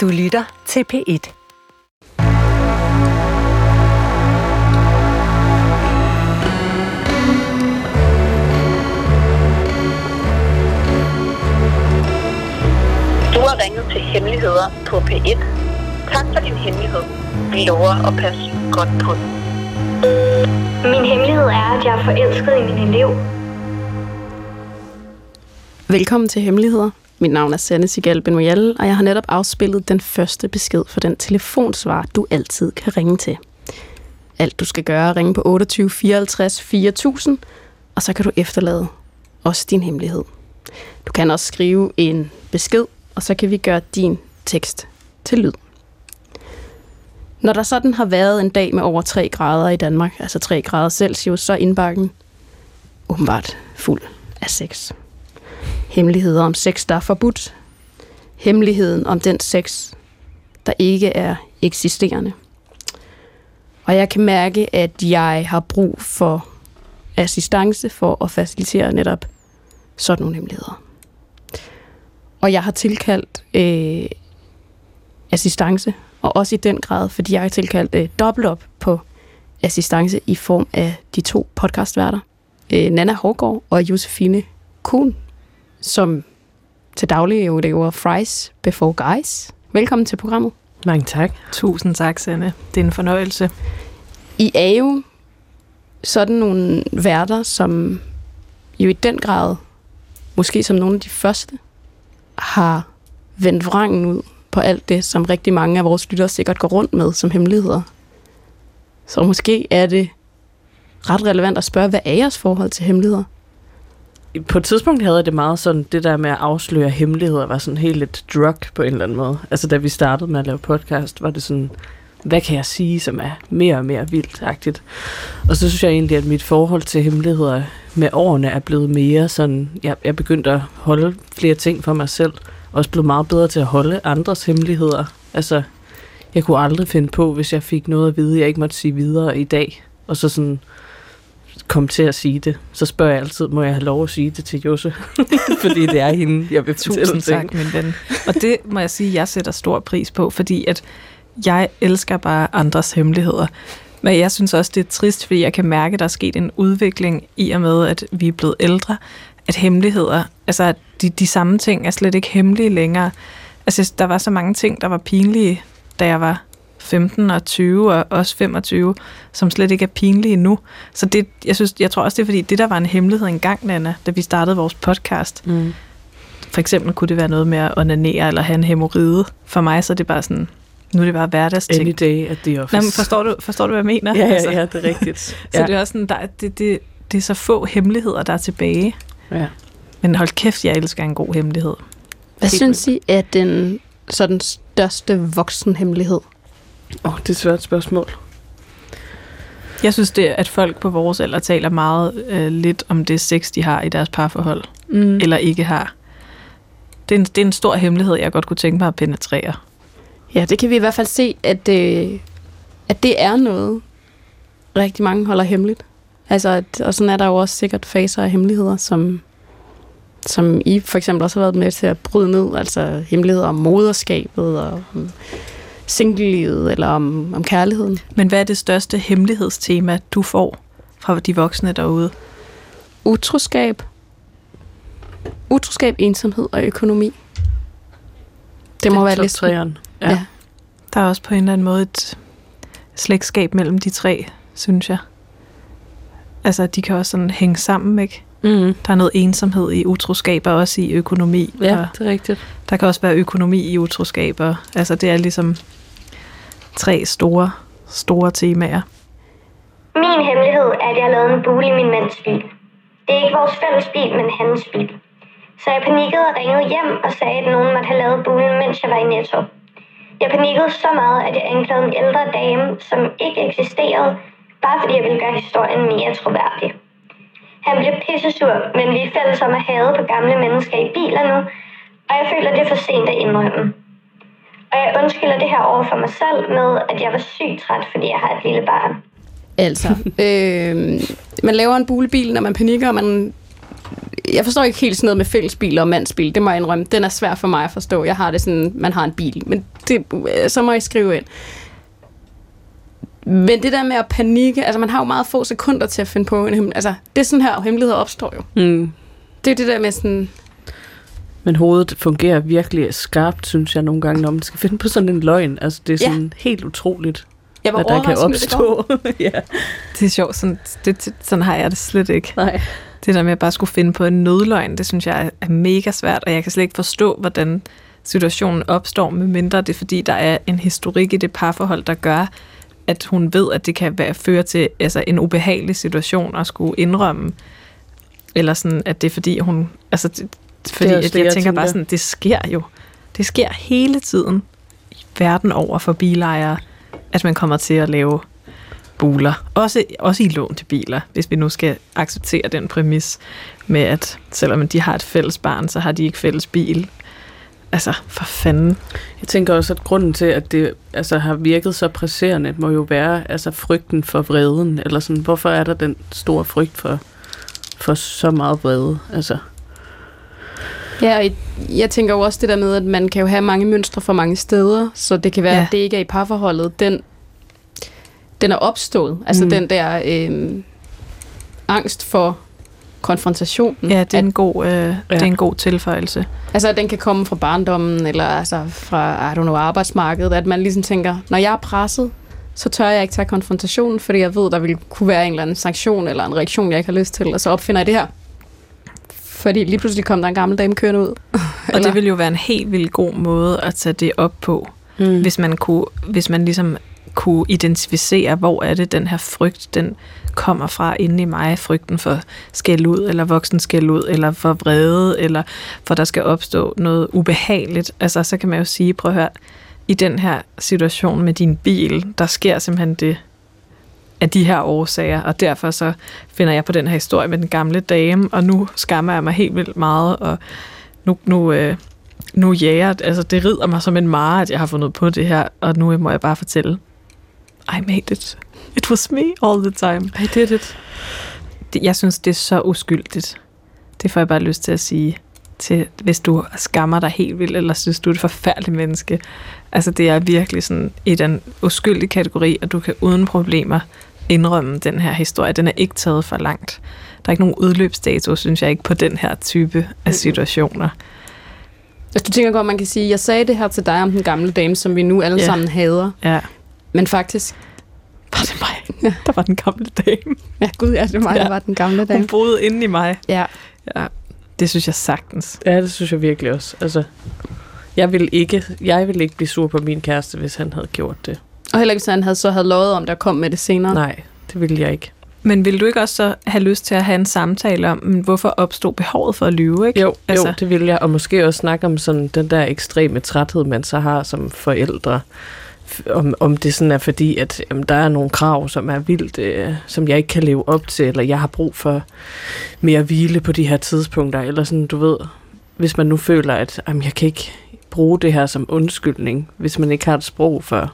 Du lytter til P1. Du har ringet til Hemmeligheder på P1. Tak for din hemmelighed. Vi lover at passe godt på den. Min hemmelighed er, at jeg er forelsket i min elev. Velkommen til Hemmeligheder. Mit navn er Sanne Cigale Benmouyal, og jeg har netop afspillet den første besked for den telefonsvar, du altid kan ringe til. Alt du skal gøre er ringe på 28 54 4000, og så kan du efterlade også din hemmelighed. Du kan også skrive en besked, og så kan vi gøre din tekst til lyd. Når der sådan har været en dag med over 3 grader i Danmark, altså 3 grader Celsius, så er indbakken åbenbart fuld af sex. Hemmeligheder om sex, der er forbudt. Hemmeligheden om den sex, der ikke er eksisterende. Og jeg kan mærke, at jeg har brug for assistance for at facilitere netop sådan nogle hemmeligheder. Og jeg har tilkaldt assistance, og også i den grad, fordi jeg har tilkaldt dobbelt op på assistance i form af de 2 podcastværter, Nanna Hovgaard og Josefine Kuhn, som til daglig jo laver Fries Before Guys. Velkommen til programmet. Mange tak. Tusind tak, Sanne. Det er en fornøjelse. I er jo sådan nogle værter, som jo i den grad, måske som nogle af de første, har vendt vrangen ud på alt det, som rigtig mange af vores lyttere sikkert går rundt med som hemmeligheder. Så måske er det ret relevant at spørge, hvad er jeres forhold til hemmeligheder? På et tidspunkt havde jeg det meget sådan, det der med at afsløre hemmeligheder var sådan helt et drug på en eller anden måde. Altså da vi startede med at lave podcast, var det sådan, hvad kan jeg sige, som er mere og mere vildt-agtigt. Og så synes jeg egentlig, at mit forhold til hemmeligheder med årene er blevet mere sådan, jeg begyndte at holde flere ting for mig selv. Også blevet meget bedre til at holde andres hemmeligheder. Altså, jeg kunne aldrig finde på, hvis jeg fik noget at vide, jeg ikke måtte sige videre i dag. Og så sådan kom til at sige det, så spørger jeg altid, må jeg have lov at sige det til Jose? Fordi det er hende, jeg vil fortælle. Tusind tak, min ven. Og det må jeg sige, jeg sætter stor pris på, fordi at jeg elsker bare andres hemmeligheder. Men jeg synes også, det er trist, fordi jeg kan mærke, der er sket en udvikling i og med, at vi er blevet ældre, at hemmeligheder, altså at de samme ting er slet ikke hemmelige længere. Altså, der var så mange ting, der var pinlige, da jeg var 15 og 20 og også 25, som slet ikke er pinlige nu. Så det, jeg tror også, det er fordi, det der var en hemmelighed engang, Nanna, da vi startede vores podcast. Mm. For eksempel kunne det være noget med at onanere eller have en hæmoride. For mig så er det bare sådan, nu er det bare hverdagsting. Any day at the office. Jamen, forstår du, hvad jeg mener? Ja, altså. Ja, det er rigtigt. Ja. Så det er også sådan, det er så få hemmeligheder, der er tilbage. Ja. Men hold kæft, jeg elsker en god hemmelighed. Hvad synes I er den sådan største voksenhemmelighed? Det er svært et spørgsmål. Jeg synes det, at folk på vores alder taler meget lidt om det sex, de har i deres parforhold. Mm. Eller ikke har. Det er en stor hemmelighed, jeg godt kunne tænke mig at penetrere. Ja, det kan vi i hvert fald se, at det er noget, rigtig mange holder hemmeligt. Altså, og sådan er der jo også sikkert faser af hemmeligheder, som I for eksempel også har været med til at bryde ned. Altså hemmeligheder om moderskabet og singlelivet eller om kærligheden. Men hvad er det største hemmelighedstema, du får fra de voksne derude? Utroskab, ensomhed og økonomi. Det må være listen. Ja. Der er også på en eller anden måde et slægtskab mellem de 3, synes jeg. Altså, de kan også sådan hænge sammen, ikke? Mm. Der er noget ensomhed i utroskab og også i økonomi. Ja, det er rigtigt. Der kan også være økonomi i utroskab. Altså, det er ligesom 3 store, store temaer. Min hemmelighed er, at jeg lavede en bule i min mands bil. Det er ikke vores fælles bil, men hans bil. Så jeg panikkede og ringede hjem og sagde, at nogen måtte have lavet bulen, mens jeg var i Netto. Jeg panikkede så meget, at jeg anklagede en ældre dame, som ikke eksisterede, bare fordi jeg ville gøre historien mere troværdig. Han blev pissesur, men vi er fælles om at hade på gamle mennesker i biler nu, og jeg føler, det er for sent at indrømme. Og jeg undskylder det her over for mig selv med, at jeg var sygt træt, fordi jeg har et lille barn. Altså, man laver en bulebil, når man panikker, og man Jeg forstår ikke helt sådan noget med fællesbiler og mandsbil. Det må jeg indrømme. Den er svær for mig at forstå. Jeg har det sådan, man har en bil. Men det, så må I skrive ind. Men det der med at panikke, altså man har jo meget få sekunder til at finde på en hemmelighed. Altså det er sådan her, hemmeligheder opstår jo. Mm. Det er det der med sådan... Men hovedet fungerer virkelig skarpt, synes jeg nogle gange, når man skal finde på sådan en løgn. Altså det er sådan helt utroligt, hvad der kan opstå. Ja. Det er sjovt, sådan har jeg det slet ikke. Nej. Det der med at bare skulle finde på en nødløgn, det synes jeg er mega svært, og jeg kan slet ikke forstå, hvordan situationen opstår, medmindre det er, fordi der er en historik i det parforhold, der gør, at hun ved, at det kan føre til altså, en ubehagelig situation at skulle indrømme. Eller sådan, at det er fordi hun... Altså, fordi at jeg tænker bare sådan, det sker jo. Det sker hele tiden i verden over for bilejere, at man kommer til at lave buler. Også i lån til biler, hvis vi nu skal acceptere den præmis med, at selvom de har et fælles barn, så har de ikke fælles bil. Altså, for fanden. Jeg tænker også, at grunden til, at det altså, har virket så presserende, må jo være altså, frygten for vreden. Eller sådan, hvorfor er der den store frygt for så meget vrede? Altså... Ja, og jeg tænker jo også det der med, at man kan jo have mange mønstre fra mange steder, så det kan være, at det ikke er i parforholdet. Den er opstået. Altså den der angst for konfrontationen. Ja, det er det er en god tilføjelse. Altså, at den kan komme fra barndommen, eller altså fra arbejdsmarkedet, at man ligesom tænker, når jeg er presset, så tør jeg ikke tage konfrontationen, fordi jeg ved, der vil kunne være en eller anden sanktion, eller en reaktion, jeg ikke har lyst til, og så opfinder jeg det her. Fordi lige pludselig kom der en gammel dame kørende ud. Og det ville jo være en helt vildt god måde at tage det op på, hvis man ligesom kunne identificere, hvor er det, den her frygt, den kommer fra inde i mig. Frygten for skæld ud, eller voksen skæld ud, eller for vrede, eller for der skal opstå noget ubehageligt. Altså, så kan man jo sige, prøv at høre, i den her situation med din bil, der sker simpelthen det af de her årsager, og derfor så finder jeg på den her historie med den gamle dame, og nu skammer jeg mig helt vildt meget, og nu jager, altså det rider mig som en mare, at jeg har fundet på det her, og nu må jeg bare fortælle, I made it. It was me all the time. I did it. Jeg synes, det er så uskyldigt. Det får jeg bare lyst til at sige, til, hvis du skammer dig helt vildt, eller synes, du er et forfærdeligt menneske. Altså, det er virkelig sådan i den uskyldige kategori, og du kan uden problemer indrømme den her historie. Den er ikke taget for langt. Der er ikke nogen udløbsdato, synes jeg ikke, på den her type af situationer. Hvis du tænker godt, man kan sige, jeg sagde det her til dig om den gamle dame, som vi nu alle sammen hader. Ja. Men faktisk... Var det mig? Der var den gamle dame. Ja, gud, ja, det var mig, der var den gamle dame. Hun boede inde i mig. Ja. Det synes jeg sagtens. Ja, det synes jeg virkelig også. Altså, jeg ville ikke blive sur på min kæreste, hvis han havde gjort det. Og heller ikke, hvis han havde lovet om, der kom med det senere. Nej, det ville jeg ikke. Men ville du ikke også så have lyst til at have en samtale om, hvorfor opstod behovet for at lyve, ikke? Jo, altså. Jo, det ville jeg. Og måske også snakke om sådan den der ekstreme træthed, man så har som forældre. Om det sådan er fordi, at der er nogle krav, som er vildt, som jeg ikke kan leve op til, eller jeg har brug for mere hvile på de her tidspunkter, eller sådan, du ved, hvis man nu føler, at jeg kan ikke bruge det her som undskyldning, hvis man ikke har et sprog for,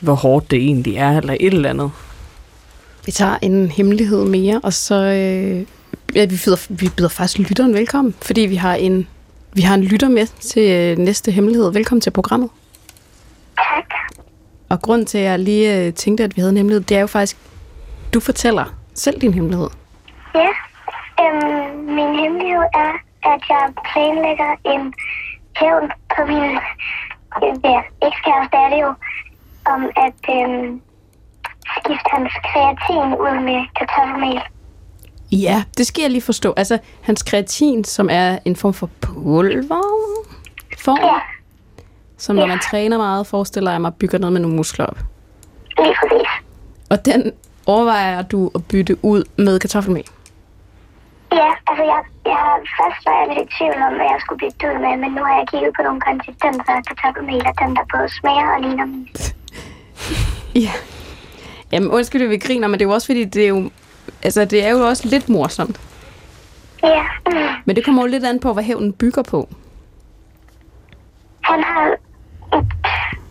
hvor hårdt det egentlig er, eller et eller andet. Vi tager en hemmelighed mere, og så vi byder faktisk lytteren velkommen, fordi vi har en lytter med til næste hemmelighed. Velkommen til programmet. Tak. Og grund til, at jeg lige tænkte, at vi havde en hemmelighed, det er jo faktisk, du fortæller selv din hemmelighed. Ja, min hemmelighed er, at jeg planlægger en hævn på min ekskæreste, er det jo, om at skifte hans kreatin ud med kartoffelmel. Ja, det skal jeg lige forstå. Altså, hans kreatin, som er en form for pulver? Ja. Som når man træner meget, forestiller jeg mig, bygger noget med nogle muskler op. Lige præcis. Og den overvejer du at bytte ud med kartoffelmel? Ja, altså først var jeg lidt i tvivl om, hvad jeg skulle bytte ud med, men nu har jeg kigget på nogle konsistenser af kartoffelmel, og dem der både smager og ligner min. Ja. Jamen undskyld, at vi griner, men det er jo også fordi, det er jo også lidt morsomt. Ja. Men det kommer jo lidt an på, hvad hævnen bygger på. Han har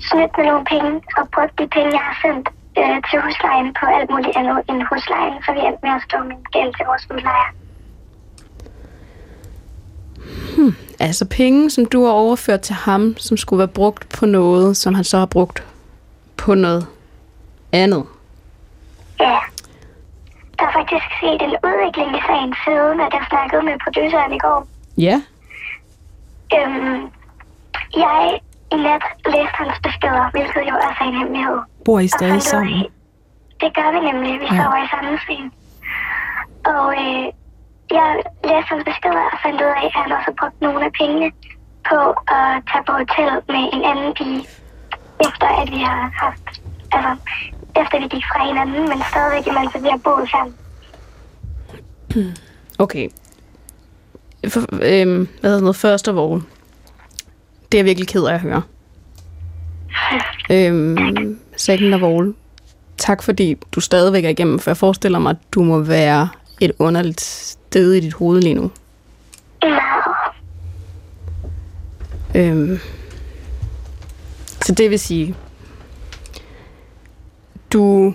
snydt med nogle penge og brugt de penge, jeg har sendt til huslejen på alt muligt andet end huslejen, så vi endte med at stå min gæld til vores udlejer. Altså penge, som du har overført til ham, som skulle være brugt på noget, som han så har brugt på noget andet. Ja. Der er faktisk set en udvikling i sagen siden, at jeg snakkede med produceren i går. Ja. Jeg i nat læste hans beskeder, hvilket jo er en hemmelighed. Bor I stadig sammen? Det gør vi nemlig. Vi sover i samme seng. Og jeg læste hans beskeder og fandt ud af, at han også brugte nogle af pengene på at tage på hotel med en anden pige, efter at vi har haft... Altså, efter vi gik fra hinanden, men stadigvæk imens vi har boet sammen. Okay. Hvad hedder det? First of all. Det er jeg virkelig ked af at høre. Second of all. Tak fordi du stadigvæk er igennem, for jeg forestiller mig, at du må være et underligt sted i dit hoved lige nu. Så det vil sige, du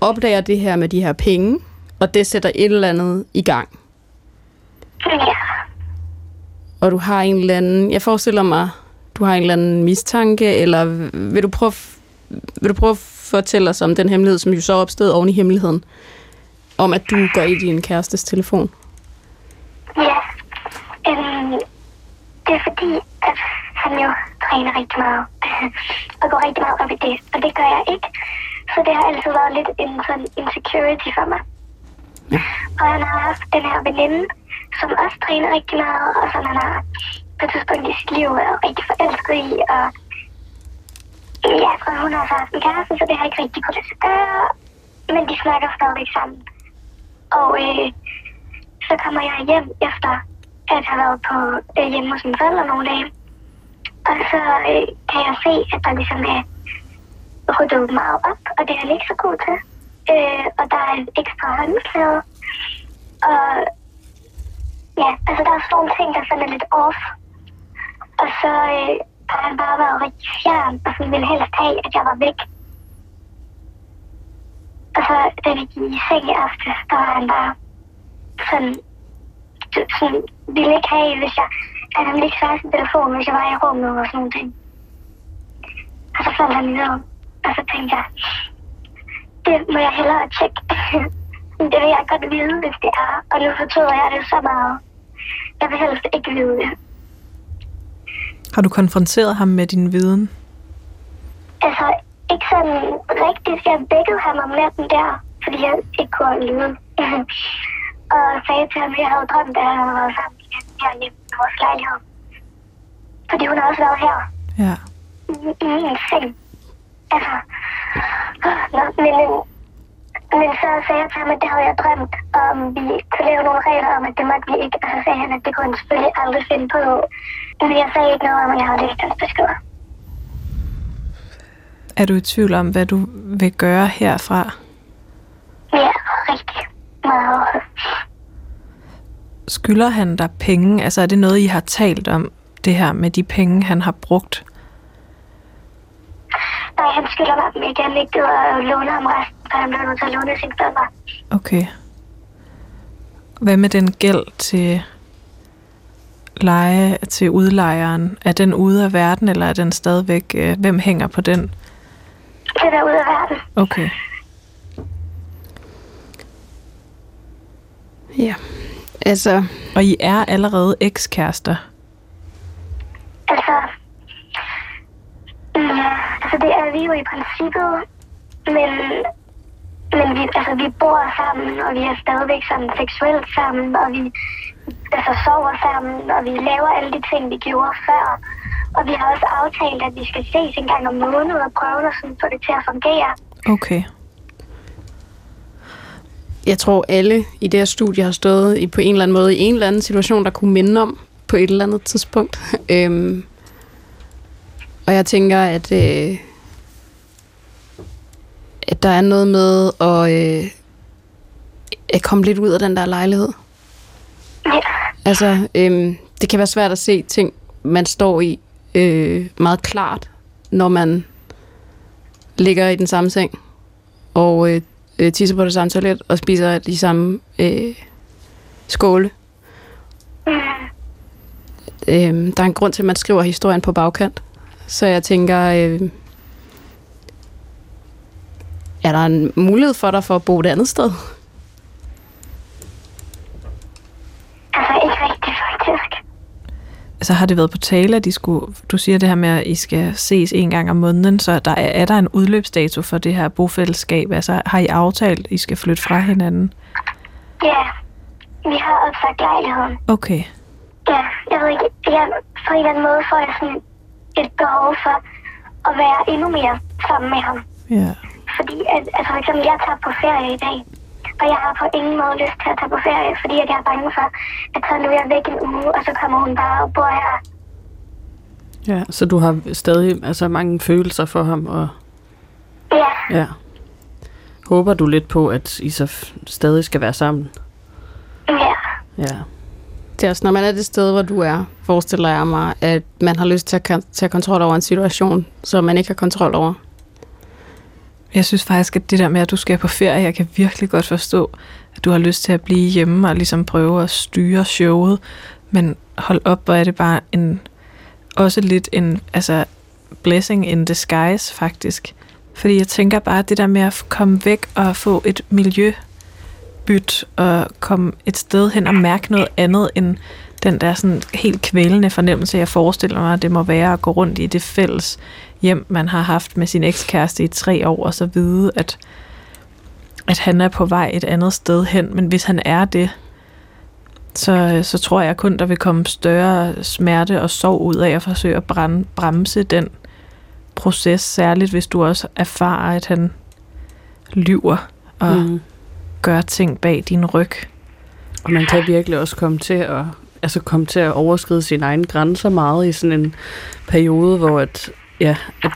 opdager det her med de her penge, og det sætter et eller andet i gang. Og du har en eller anden... Jeg forestiller mig, du har en eller anden mistanke, eller vil du prøve at fortælle os om den hemmelighed, som jo så opstod oven i hemmeligheden, om at du går i din kærestes telefon? Ja. Det er fordi, at han jo træner rigtig meget, og går rigtig meget op i det, og det gør jeg ikke. Så det har altid været lidt en sådan insecurity for mig. Ja. Og han har haft den her veninde, som også træner rigtig meget, og som han har på et tidspunkt i sit liv været rigtig forelsket i, og ja, så hun har haft en kæreste, så det har ikke rigtig kunnet gøre, men de snakker stadigvæk sammen. Og så kommer jeg hjem efter at have været på hjemme hos min forældre nogle dage, og så kan jeg se, at der ligesom er ryddet meget op, og det er han ikke så god til, og der er en ekstra håndklæde, og ja, altså der er sådan nogle ting, der sådan er lidt off. Og så har han bare været rigtig fjern, og sådan ville helst have, at jeg var væk. Og så da vi gik i seng i aftes, der var han bare sådan ville ikke have, hvis jeg... At han ville ikke svare sin telefon, hvis jeg var i rummet og sådan nogle ting. Og så faldt han ned, og så tænkte jeg, det må jeg hellere tjekke. Det vil jeg godt vide, hvis det er, og nu fortryder jeg det så meget. Jeg vil helst ikke vide det. Har du konfronteret ham med din viden? Altså, ikke sådan rigtigt. Jeg vækkede ham om natten der, fordi jeg ikke kunne holde lyden. Og sagde til ham, at jeg havde drømt, at han havde været sammen med hende her hjemme i vores lejlighed. Fordi hun har også været her. Ja. I en seng. Altså, men så sagde jeg til ham, at det havde jeg drømt, om vi kunne lave nogle regler om, at det måtte vi ikke. Og så sagde han, at det kunne han selvfølgelig aldrig finde på. Men jeg sagde ikke noget om, at jeg havde læst hans beskeder. Er du i tvivl om, hvad du vil gøre herfra? Ja, rigtig meget. Skylder han dig penge? Altså er det noget, I har talt om, det her med de penge, han har brugt? Nej, han skylder mig dem ikke. Jeg nægtede at låne ham resten. Og han blev nødt til at låne sin støtter. Okay. Hvad med den gæld til leje til udlejeren? Er den ude af verden, eller er den stadigvæk... Hvem hænger på den? Den er ude af verden. Okay. Ja, altså... Og I er allerede ekskærester? Altså... altså, det er vi jo i princippet, men... Men vi bor sammen, og vi er stadigvæk sammen seksuelt sammen, og vi sover sammen, og vi laver alle de ting, vi gjorde før. Og vi har også aftalt, at vi skal ses en gang om måneden og prøve at få det til at fungere. Okay. Jeg tror, alle i det her studie har stået på en eller anden måde i en eller anden situation, der kunne minde om på et eller andet tidspunkt. Og jeg tænker, at... at der er noget med at komme lidt ud af den der lejlighed. Ja. Altså, det kan være svært at se ting, man står i meget klart, når man ligger i den samme seng og tisser på det samme toilet og spiser de samme skåle. Ja. Der er en grund til, at man skriver historien på bagkant. Så jeg tænker, er der en mulighed for dig for at bo et andet sted? Altså ikke rigtigt, faktisk. Altså har det været på tale, at du siger det her med, at I skal ses en gang om måneden, så er der en udløbsdato for det her bofællesskab? Altså har I aftalt, at I skal flytte fra hinanden? Ja, vi har opsagt lejligheden. Okay. Ja, jeg ved ikke, på en eller anden måde får jeg sådan et behov for at være endnu mere sammen med ham. Ja. Fordi at for eksempel, jeg tager på ferie i dag, og jeg har på ingen måde lyst til at tage på ferie, fordi at jeg er bange for, at så nu er jeg væk en uge, og så kommer hun bare og bor her. Ja, så du har stadig mange følelser for ham? Og... Ja. Håber du lidt på, at I så stadig skal være sammen? Ja. Det er også, når man er det sted, hvor du er, forestiller jeg mig, at man har lyst til at tage kontrol over en situation, som man ikke har kontrol over. Jeg synes faktisk, at det der med, at du skal på ferie, jeg kan virkelig godt forstå, at du har lyst til at blive hjemme og ligesom prøve at styre showet, men hold op, hvor er det bare en blessing in disguise faktisk. Fordi jeg tænker bare, at det der med at komme væk og få et miljø, og komme et sted hen og mærke noget andet end den der sådan helt kvælende fornemmelse, jeg forestiller mig, at det må være at gå rundt i det fælles hjem, man har haft med sin ekskæreste i 3 år, og så vide, at han er på vej et andet sted hen. Men hvis han er det, så tror jeg kun, der vil komme større smerte og sorg ud af at forsøge at bremse den proces, særligt hvis du også erfarer, at han lyver og... gøre ting bag din ryg. Og man kan virkelig også komme til at overskride sine egne grænser meget i sådan en periode, hvor at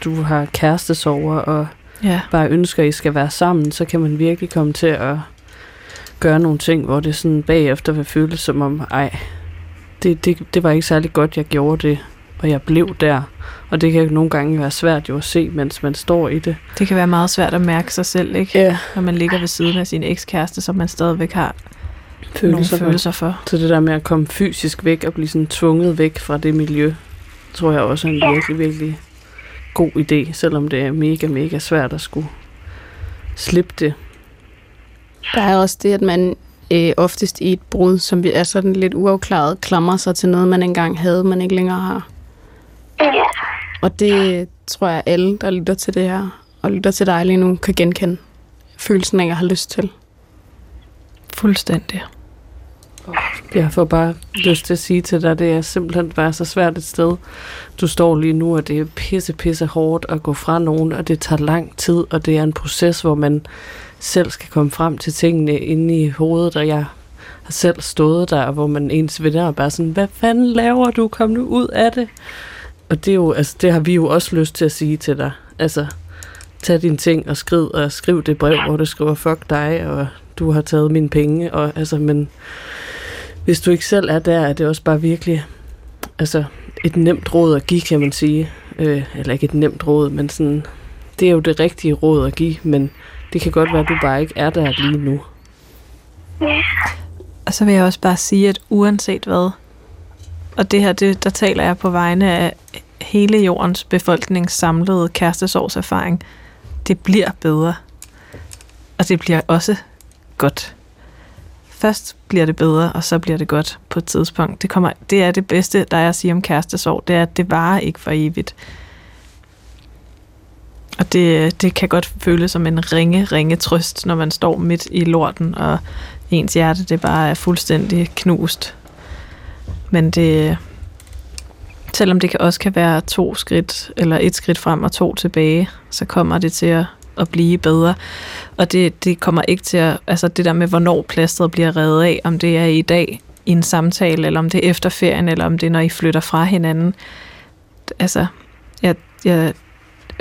du har kærestesorger og bare ønsker, at I skal være sammen, så kan man virkelig komme til at gøre nogle ting, hvor det sådan bagefter vil føles som om, det var ikke særlig godt, jeg gjorde det, og jeg blev der. Og det kan jo nogle gange være svært jo at se, mens man står i det. Det kan være meget svært at mærke sig selv, ikke? Yeah. Når man ligger ved siden af sin ekskæreste, som man stadigvæk har følelser for. Så det der med at komme fysisk væk og blive sådan tvunget væk fra det miljø, tror jeg også er en virkelig, virkelig god idé, selvom det er mega, mega svært at skulle slippe det. Der er også det, at man oftest i et brud, som er sådan lidt uafklaret, klamrer sig til noget, man engang havde, man ikke længere har. Ja. Og det tror jeg, alle, der lytter til det her, og lytter til dig lige nu, kan genkende følelsen af, jeg har lyst til. Fuldstændig. Jeg får bare lyst til at sige til dig, det er simpelthen bare så svært et sted. Du står lige nu, og det er pisse hårdt at gå fra nogen, og det tager lang tid, og det er en proces, hvor man selv skal komme frem til tingene inde i hovedet, og jeg har selv stået der, hvor man ens venner og bare sådan, hvad fanden laver du? Kom nu ud af det. Og det er jo, det har vi jo også lyst til at sige til dig. Altså, tag dine ting og skriv det brev, hvor du skriver fuck dig, og du har taget mine penge. Og, men hvis du ikke selv er der, er det også bare virkelig et nemt råd at give, kan man sige. Eller ikke et nemt råd, men sådan, det er jo det rigtige råd at give, men det kan godt være, at du bare ikke er der lige nu. Og så vil jeg også bare sige, at uanset hvad, og det her, der taler jeg på vegne af hele jordens befolknings samlede kærestesorgserfaring. Det bliver bedre. Og det bliver også godt. Først bliver det bedre, og så bliver det godt på et tidspunkt. Det er det bedste, der er at sige om kærestesorg. Det er, at det varer ikke for evigt. Og det kan godt føles som en ringe trøst, når man står midt i lorten, og ens hjerte det bare er fuldstændig knust. Men det, selvom det også kan være 2 skridt, eller 1 skridt frem og 2 tilbage, så kommer det til at blive bedre. Og det kommer ikke til at, det der med, hvornår plasteret bliver revet af, om det er i dag i en samtale, eller om det er efter ferien, eller om det er, når I flytter fra hinanden.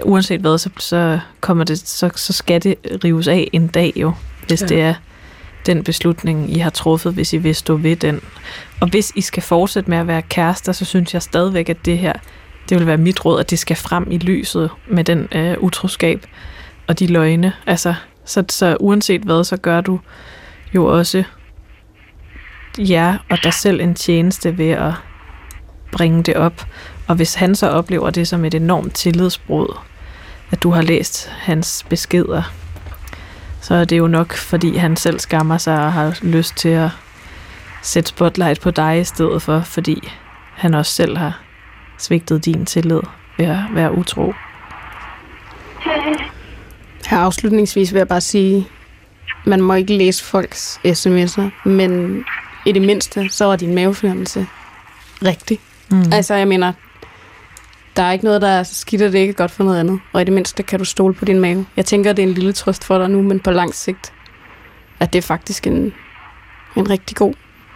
Uanset hvad, så kommer det, så skal det rives af en dag jo, hvis det er den beslutning, I har truffet, hvis I vil stå ved den. Og hvis I skal fortsætte med at være kærester, så synes jeg stadigvæk, at det her, det vil være mit råd, at det skal frem i lyset med den utroskab og de løgne. Så uanset hvad, så gør du jo også jer og dig selv en tjeneste ved at bringe det op. Og hvis han så oplever det som et enormt tillidsbrud, at du har læst hans beskeder, så er det jo nok, fordi han selv skammer sig og har lyst til at sætte spotlight på dig i stedet for, fordi han også selv har svigtet din tillid ved at være utro. Her afslutningsvis vil jeg bare sige, man må ikke læse folks sms'er, men i det mindste, så er din mavefornemmelse rigtig. Mm. Altså, jeg mener, der er ikke noget, der er så skidt, at det ikke er godt for noget andet. Og i det mindste kan du stole på din mave. Jeg tænker, det er en lille trøst for dig nu, men på lang sigt, at det er faktisk en rigtig god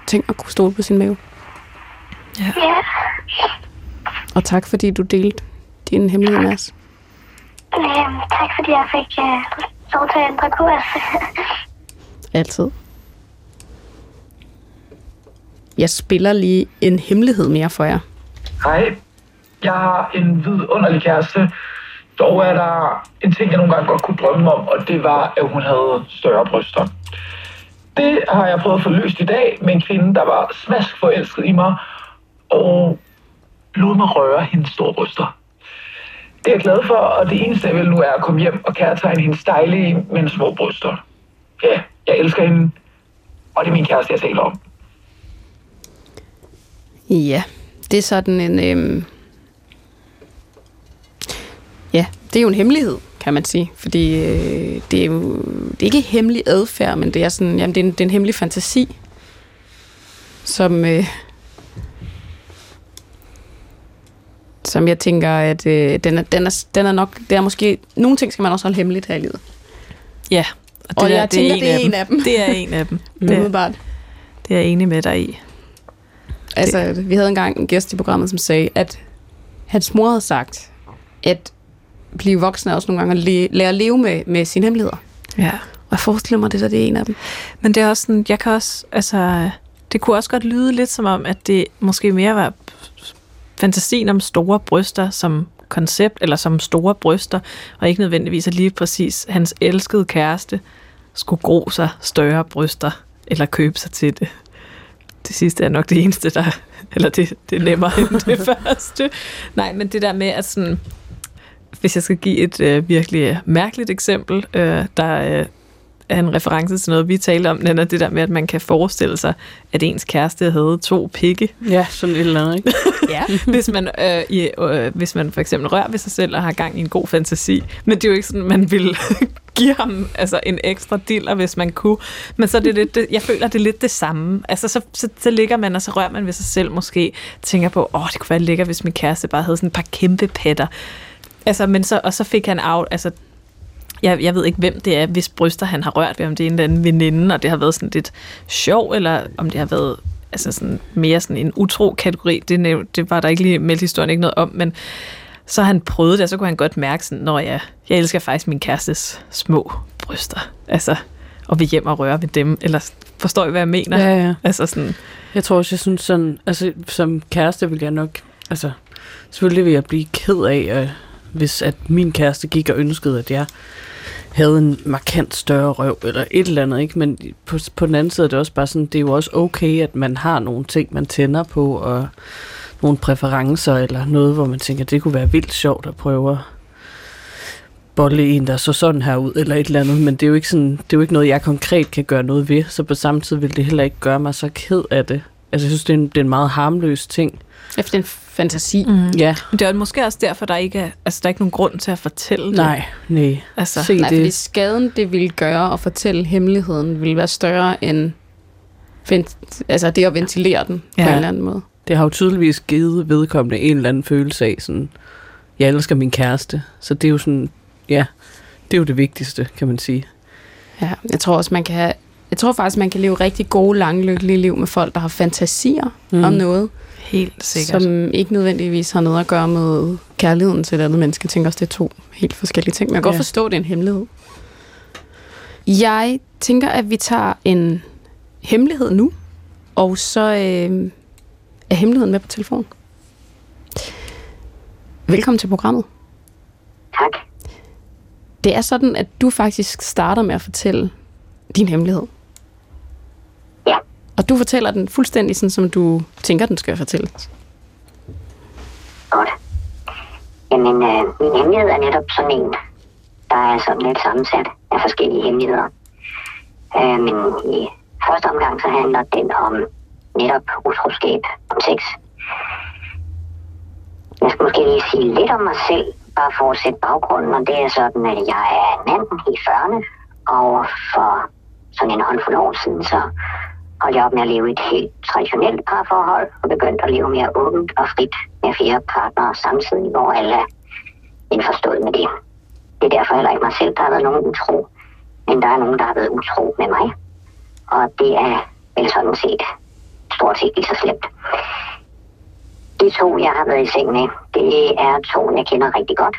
ting at kunne stole på sin mave. Ja. Og tak, fordi du delte dine hemmeligheder med os. Tak, fordi jeg fik lov til at ændre kurs. Altid. Jeg spiller lige en hemmelighed mere for jer. Hej. Jeg har en vidunderlig kæreste. Dog er der en ting, jeg nogle gange godt kunne drømme om, og det var, at hun havde større bryster. Det har jeg prøvet at få løst i dag med en kvinde, der var smask forelsket i mig, og lod mig røre hendes store bryster. Det er jeg glad for, og det eneste, jeg vil nu, er at komme hjem og kærtegne hendes dejlige, men små bryster. Ja, jeg elsker hende, og det er min kæreste, jeg taler om. Ja, det er sådan en... Ja, det er jo en hemmelighed, kan man sige. Fordi det er jo det er ikke hemmelig adfærd, men det er sådan, jamen, det er en hemmelig fantasi, som jeg tænker, at den er nok... Det er måske... Nogle ting skal man også holde hemmeligt her i livet. Ja, og jeg tænker, det er en af dem. Det er en af dem. Umiddelbart. Det er jeg enig med dig i. Altså, vi havde engang en gæst i programmet, som sagde, at hans mor havde sagt, at blive voksen er også nogle gange at lære at leve med sine hemmeligheder. Ja. Og jeg forestiller mig, det er en af dem. Men det er også sådan, jeg kan også, altså, det kunne også godt lyde lidt som om, at det måske mere var fantasien om store bryster som koncept, eller som store bryster, og ikke nødvendigvis, at lige præcis hans elskede kæreste skulle gro sig større bryster, eller købe sig til det. Det sidste er nok det eneste, der... Eller det er nemmere end det første. Nej, men det der med, at sådan... Hvis jeg skal give et virkelig mærkeligt eksempel, der er en reference til noget, vi taler om, Nanna, det der med, at man kan forestille sig, at ens kæreste havde 2 pikke. Ja, sådan et eller andet, ikke? Ja. Hvis man for eksempel rører ved sig selv og har gang i en god fantasi. Men det er jo ikke sådan, man vil give ham altså en ekstra diller, hvis man kunne. Men så er det lidt, jeg føler, det er lidt det samme. Altså, så ligger man, og så rører man ved sig selv måske. Tænker på, det kunne være lækkert, hvis min kæreste bare havde sådan et par kæmpe patter. Altså, men så, og så fik han af... Altså, jeg ved ikke, hvem det er, hvis bryster han har rørt ved, om det er en eller anden veninde, og det har været sådan lidt sjov, eller om det har været altså sådan, mere sådan en utro-kategori. Det var der ikke lige meldt historien ikke noget om, men så han prøvede det, og så kunne han godt mærke sådan, når jeg elsker faktisk min kærestes små bryster, altså, og vil hjem og røre ved dem, eller forstår I, hvad jeg mener? Ja. Altså sådan. Jeg tror også, jeg synes sådan, altså som kæreste vil jeg nok, altså selvfølgelig vil jeg blive ked af, hvis at min kæreste gik og ønskede, at jeg havde en markant større røv, eller et eller andet, ikke? Men på den anden side er det også bare sådan, det er jo også okay, at man har nogle ting, man tænder på, og nogle præferencer, eller noget, hvor man tænker, det kunne være vildt sjovt at prøve at bolle en, der så sådan her ud, eller et eller andet, men det er jo ikke sådan, det er jo ikke noget, jeg konkret kan gøre noget ved, så på samme tid vil det heller ikke gøre mig så ked af det. Altså, jeg synes, det er en meget harmløs ting. Efter en fantasi. Mm. Ja. Men det er måske også derfor, der er ikke nogen grund til at fortælle det. Nej. Altså, fordi skaden, det ville gøre at fortælle hemmeligheden, ville være større end altså det at ventilere den på en eller anden måde. Det har jo tydeligvis givet vedkommende en eller anden følelse af sådan, jeg elsker min kæreste. Så det er jo sådan, ja, det er jo det vigtigste, kan man sige. Ja, jeg tror også, man kan have... Jeg tror faktisk, man kan leve rigtig gode, lange, lykkelige liv med folk, der har fantasier om noget. Helt sikkert. Som ikke nødvendigvis har noget at gøre med kærligheden til et andet menneske. Jeg tænker også, det er 2 helt forskellige ting. Men jeg kan godt forstå, det er en hemmelighed. Jeg tænker, at vi tager en hemmelighed nu, og så er hemmeligheden med på telefonen. Velkommen til programmet. Tak. Det er sådan, at du faktisk starter med at fortælle din hemmelighed. Ja. Og du fortæller den fuldstændig sådan, som du tænker, den skal fortælles. Men min hemmelighed er netop sådan en, der er sådan lidt sammensat af forskellige hemmeligheder. Men i første omgang så handler den om netop utroskab, om sex. Jeg skal måske lige sige lidt om mig selv, bare for at sætte baggrunden, og det er sådan, at jeg er en mand i 40'erne, og for sådan en håndfuld år siden, så holdt jeg op med at leve et helt traditionelt parforhold, og begyndte at leve mere åbent og frit med flere partnere samtidig, hvor alle er indforstået med det. Det er derfor heller ikke mig selv, der har været nogen utro, men der er nogen, der har været utro med mig, og det er vel sådan set stort set lige så slemt. De to, jeg har været i seng med, det er to, jeg kender rigtig godt,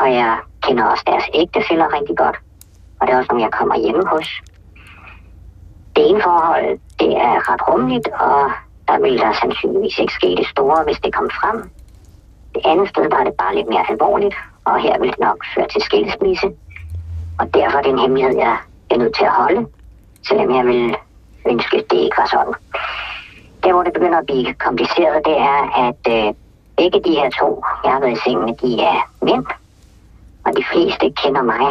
og jeg kender også deres ægtefæller rigtig godt, og det er også nogle, jeg kommer hjemme hos. Det ene forhold, det er ret rummeligt, og der ville der sandsynligvis ikke ske det store, hvis det kom frem. Det andet sted var det bare lidt mere alvorligt, og her ville det nok føre til skilsmisse, og derfor er det en hemmelighed, jeg er nødt til at holde, selvom jeg ville ønske, det ikke var sådan. Der, hvor det begynder at blive kompliceret, det er, at begge de her to, jeg har været i seng med, de er mænd. Og de fleste kender mig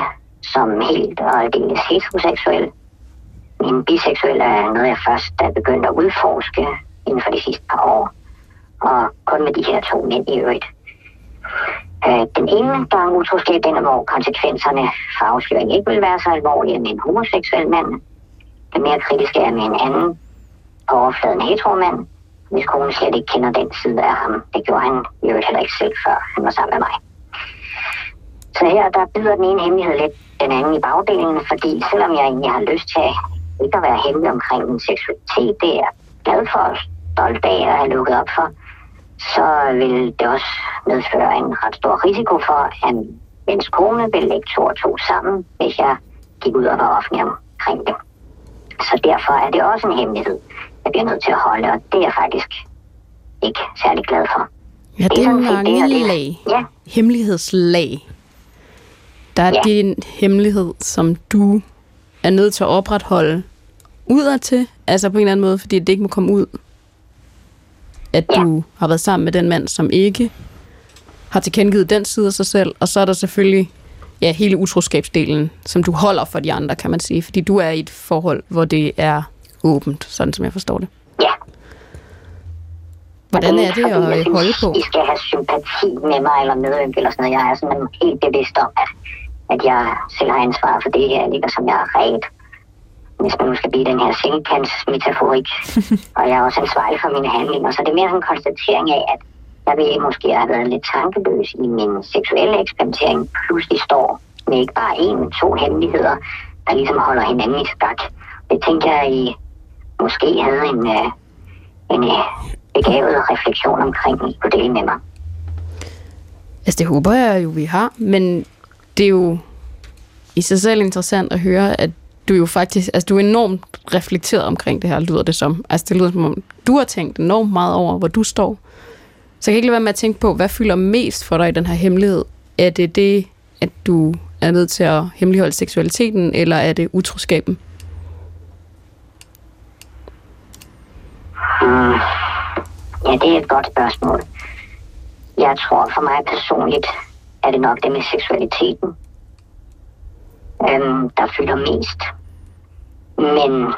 som helt og aldeles heteroseksuel. Men biseksuel er noget, jeg først er begyndt at udforske inden for de sidste par år. Og kun med de her to mænd i øvrigt. Den ene, der er en utroskab, den er, hvor konsekvenserne for afsløring ikke vil være så alvorlige med en homoseksuel mand. Det mere kritiske er med en anden, på overfladen heteromand, hvis konen slet ikke kender den side af ham. Det gjorde han jo heller ikke selv, før han var sammen med mig. Så her, der bider den ene hemmelighed lidt den anden i bagdelen, fordi selvom jeg egentlig har lyst til ikke at være hemmelig omkring min seksualitet, det er glad for og stolt af at have lukket op for, så vil det også medføre en ret stor risiko for, at mens kone vil lægge to og to sammen, hvis jeg gik ud og var offentlig omkring det. Så derfor er det også en hemmelighed, jeg bliver nødt til at holde, og det er jeg faktisk ikke særlig glad for. Ja, det er mange lag. Ja. Hemmelighedslag. Der er din hemmelighed, som du er nødt til at opretholde udadtil, altså på en eller anden måde, fordi det ikke må komme ud, at du har været sammen med den mand, som ikke har tilkendegivet den side af sig selv, og så er der selvfølgelig hele utroskabsdelen, som du holder for de andre, kan man sige, fordi du er i et forhold, hvor det er åbent, sådan som jeg forstår det. Ja. Hvordan er det at holde på? I skal have sympati med mig eller medønske eller sådan noget. Jeg er sådan helt bevidst om, at jeg selv har ansvar for det her, lige som jeg er ret. Hvis man nu skal blive den her sengekants-metaforik. Og jeg er også ansvarlig for mine handlinger. Så det er mere sådan en konstatering af, at jeg vil måske have været lidt tankeløs i min seksuelle eksperimentering. Pludselig står med ikke bare en, men to hemmeligheder, der ligesom holder hinanden i skak. Det tænker jeg i måske havde en begavet refleksion omkring på det med mig. Altså det håber jeg jo, vi har, men det er jo i sig selv interessant at høre, at du jo faktisk, altså du er enormt reflekteret omkring det her, lyder det som. Altså det lyder som om, du har tænkt enormt meget over, hvor du står. Så jeg kan ikke lade være med at tænke på, hvad fylder mest for dig i den her hemmelighed? Er det det, at du er nødt til at hemmeligholde seksualiteten, eller er det utroskaben? Ja, det er et godt spørgsmål. Jeg tror for mig personligt, er det nok det med seksualiteten, der fylder mest. Men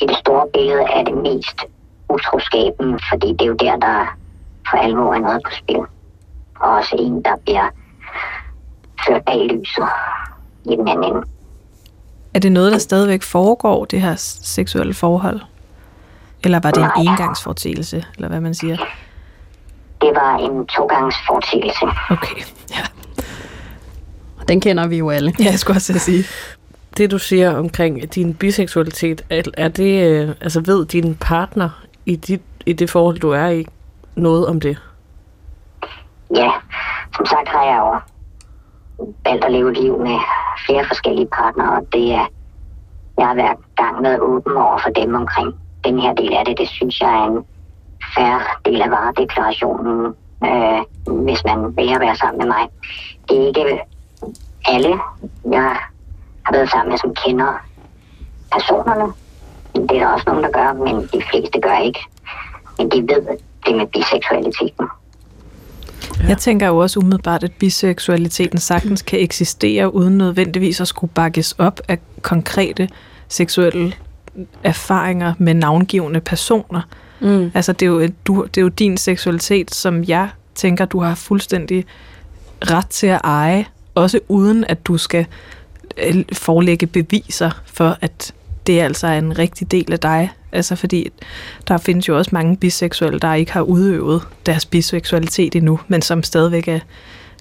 i det store billede er det mest utroskaben, fordi det er jo der, der for alvor er noget på spil. Og også en, der bliver ført bag lyset i den anden ende. Er det noget, der stadigvæk foregår, det her seksuelle forhold? Eller var det en engangsfortægelse, eller hvad man siger? Det var en togangsfortægelse. Okay, ja. Den kender vi jo alle. Ja, jeg skulle også sige. Det du siger omkring din biseksualitet, er det, altså ved din partner i det forhold, du er i, noget om det? Ja, som sagt har jeg jo valgt at leve et liv med flere forskellige partnere, og det er, jeg har hver gang været åben over for dem omkring den her del af det. Det synes jeg er en fair del af varedeklarationen, hvis man vil være sammen med mig. Det er ikke alle, jeg har været sammen med, som kender personerne. Det er der også nogen, der gør, men de fleste gør ikke. Men de ved det med biseksualiteten. Ja. Jeg tænker jo også umiddelbart, at biseksualiteten sagtens kan eksistere uden nødvendigvis at skulle bakkes op af konkrete seksuelle erfaringer med navngivende personer. Mm. Altså det er jo din seksualitet, som jeg tænker, du har fuldstændig ret til at eje, også uden at du skal forelægge beviser for, at det altså er en rigtig del af dig. Altså fordi der findes jo også mange biseksuelle, der ikke har udøvet deres biseksualitet endnu, men som stadigvæk er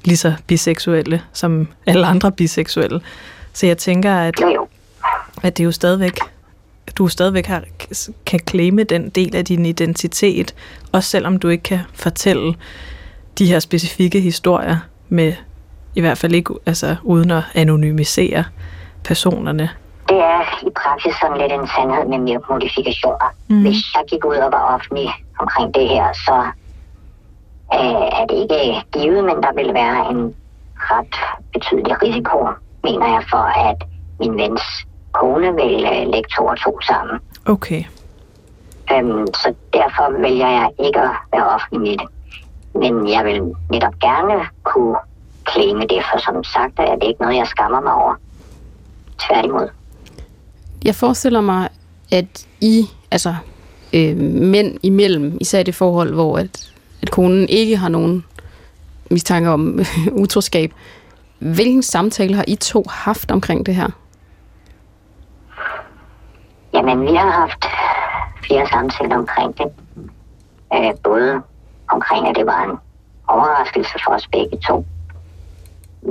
lige så biseksuelle som alle andre biseksuelle. Så jeg tænker, at det jo stadigvæk, du stadigvæk kan claime den del af din identitet, også selvom du ikke kan fortælle de her specifikke historier med, i hvert fald ikke altså, uden at anonymisere personerne. Det er i praksis sådan lidt en sandhed med mere modifikationer. Mm. Hvis jeg gik ud og var offentlig omkring det her, så er det ikke givet, men der vil være en ret betydelig risiko, mener jeg, for at min vens kone vil lægge to og to sammen. Okay. Så derfor vælger jeg ikke at være offentlig med det. Men jeg vil netop gerne kunne claime det, for som sagt er det ikke noget, jeg skammer mig over. Tværtimod. Jeg forestiller mig, at I, altså mænd imellem, især det forhold, hvor at konen ikke har nogen mistanke om utroskab. Hvilken samtale har I to haft omkring det her? Jamen, vi har haft flere samtaler omkring det. Både omkring, at det var en overraskelse for os begge to.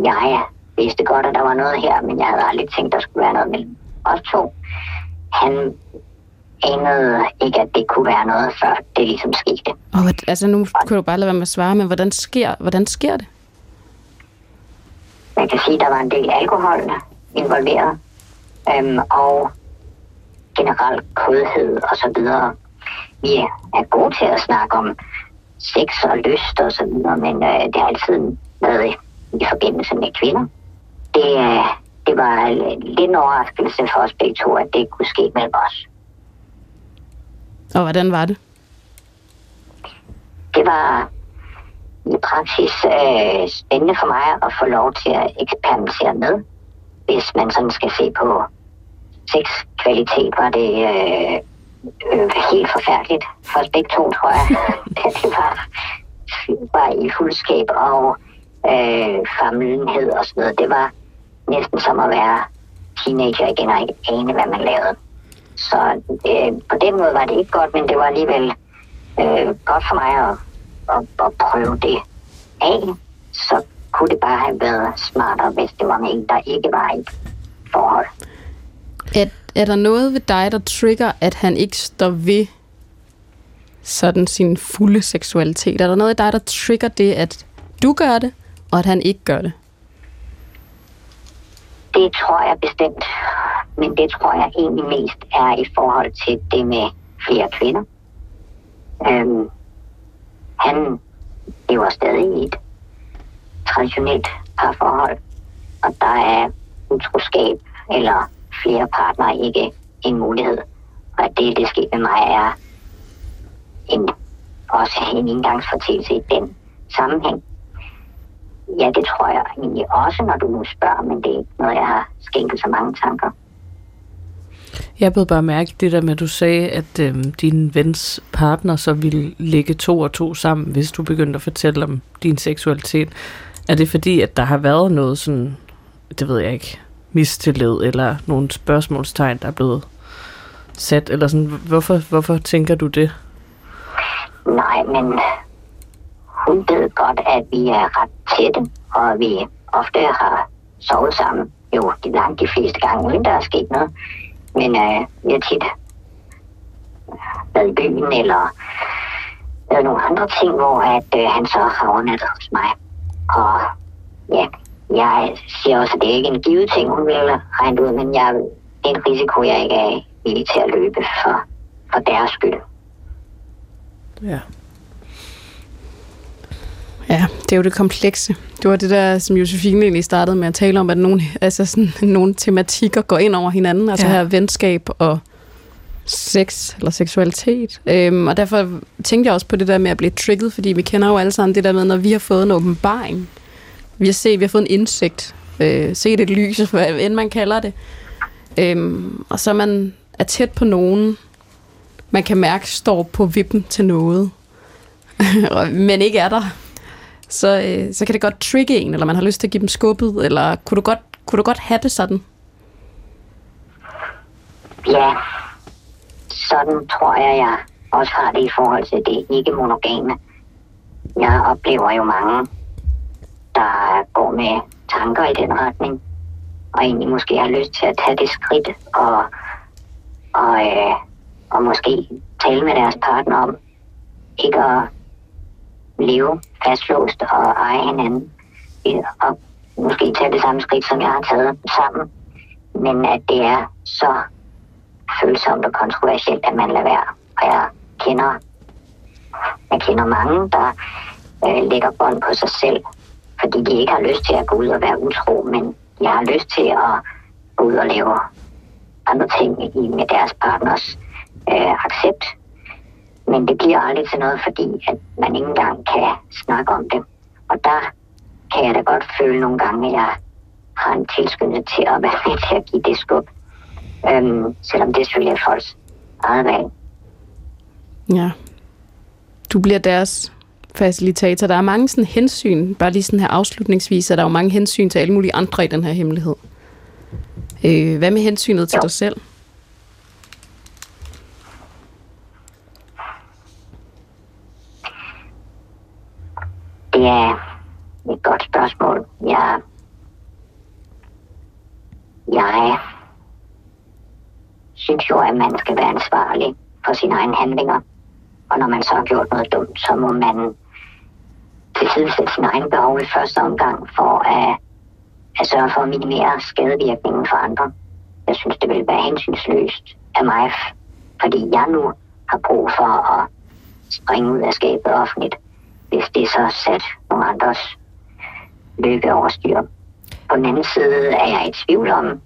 Jeg vidste godt, at der var noget her, men jeg havde aldrig tænkt, der skulle være noget mellem os to. Han anede ikke, at det kunne være noget, før det ligesom skete. Altså nu kunne du bare lade være med at svare, men hvordan sker det? Man kan sige, at der var en del alkohol involveret, og generelt kodhed og så videre. Vi er gode til at snakke om sex og lyst og så videre, men det har altid været i forbindelse med kvinder. Det var lidt en overraskelse for os begge to, at det kunne ske mellem os. Og hvordan var det? Det var i praksis spændende for mig at få lov til at eksperimentere med. Hvis man sådan skal se på sexkvalitet, var det helt forfærdeligt for os begge to, tror jeg. Det var i fuldskab og famlenhed og sådan noget. Det var næsten som at være teenager igen og ikke ane, hvad man lavede. Så på den måde var det ikke godt, men det var alligevel godt for mig at prøve det af. Så kunne det bare have været smartere, hvis det var med en, der ikke var i forhold. Er der noget ved dig, der trigger, at han ikke står ved sådan sin fulde seksualitet? Er der noget i dig, der trigger det, at du gør det, og at han ikke gør det? Det tror jeg bestemt, men det tror jeg egentlig mest er i forhold til det med flere kvinder. Han lever stadig i et traditionelt parforhold, og der er utroskab eller flere partnere ikke en mulighed. Og det sker med mig, er også en indgangsfortælse i den sammenhæng. Ja, det tror jeg egentlig også, når du nu spørger, men det er ikke noget, jeg har skænket så mange tanker. Jeg blev bare mærke det der med, at du sagde, at din vens partner så ville lægge to og to sammen, hvis du begyndte at fortælle om din seksualitet. Er det fordi, at der har været noget sådan, det ved jeg ikke, mistillid eller nogle spørgsmålstegn, der er blevet sat, eller sådan, hvorfor tænker du det? Nej, men hun ved godt, at vi er ret tætte, og vi ofte har sovet sammen. Jo, langt de fleste gange, uden der er sket noget. Men vi har tit været i byen, eller lavet nogle andre ting, hvor at, han så har overnattet hos mig. Og ja, jeg siger også, at det er ikke en givet ting, hun vil regne ud, men det er en risiko, jeg ikke er villig til at løbe for deres skyld. Ja. Ja, det er jo det komplekse. Det var det der, som Josefine egentlig startede med at tale om, at nogle tematikker går ind over hinanden. Altså her venskab og sex eller seksualitet. Og derfor tænkte jeg også på det der med at blive trigget, fordi vi kender jo alle sammen det der med, når vi har fået en åbenbaring. Vi har fået en indsigt, set et lys, hvad end man kalder det. Og så man er tæt på nogen, man kan mærke står på vippen til noget, men ikke er der. Så kan det godt trigge en, eller man har lyst til at give dem skubbet, eller kunne du godt have det sådan? Ja, sådan tror jeg også har det i forhold til det ikke-monogame. Jeg oplever jo mange, der går med tanker i den retning, og egentlig måske har lyst til at tage det skridt, og måske tale med deres partner om ikke at leve fastlåst og eje hinanden, og måske tage det samme skridt, som jeg har taget sammen, men at det er så følsomt og kontroversielt, at man lader være. Og jeg kender mange, der lægger bånd på sig selv, fordi de ikke har lyst til at gå ud og være utro, men de har lyst til at gå ud og lave andre ting med deres partners accept. Men det bliver aldrig til noget, fordi at man ikke engang kan snakke om det. Og der kan jeg da godt føle nogle gange, at jeg har en tilskyndelse til at være med til at give det skub. Selvom det selvfølgelig er folks eget valg. Ja. Du bliver deres facilitator. Der er mange sådan hensyn, bare lige sådan her afslutningsvis, er der jo mange hensyn til alle mulige andre i den her hemmelighed. Hvad med hensynet til dig selv? Det er et godt spørgsmål. Jeg synes jo, at man skal være ansvarlig for sine egne handlinger. Og når man så har gjort noget dumt, så må man tilsidesætte sine egne behov i første omgang for at sørge for at minimere skadevirkningen for andre. Jeg synes, det ville være hensynsløst af mig, fordi jeg nu har brug for at springe ud af skabet offentligt, hvis det så sat nogle andres lykke over styr. På den anden side er jeg i tvivl om,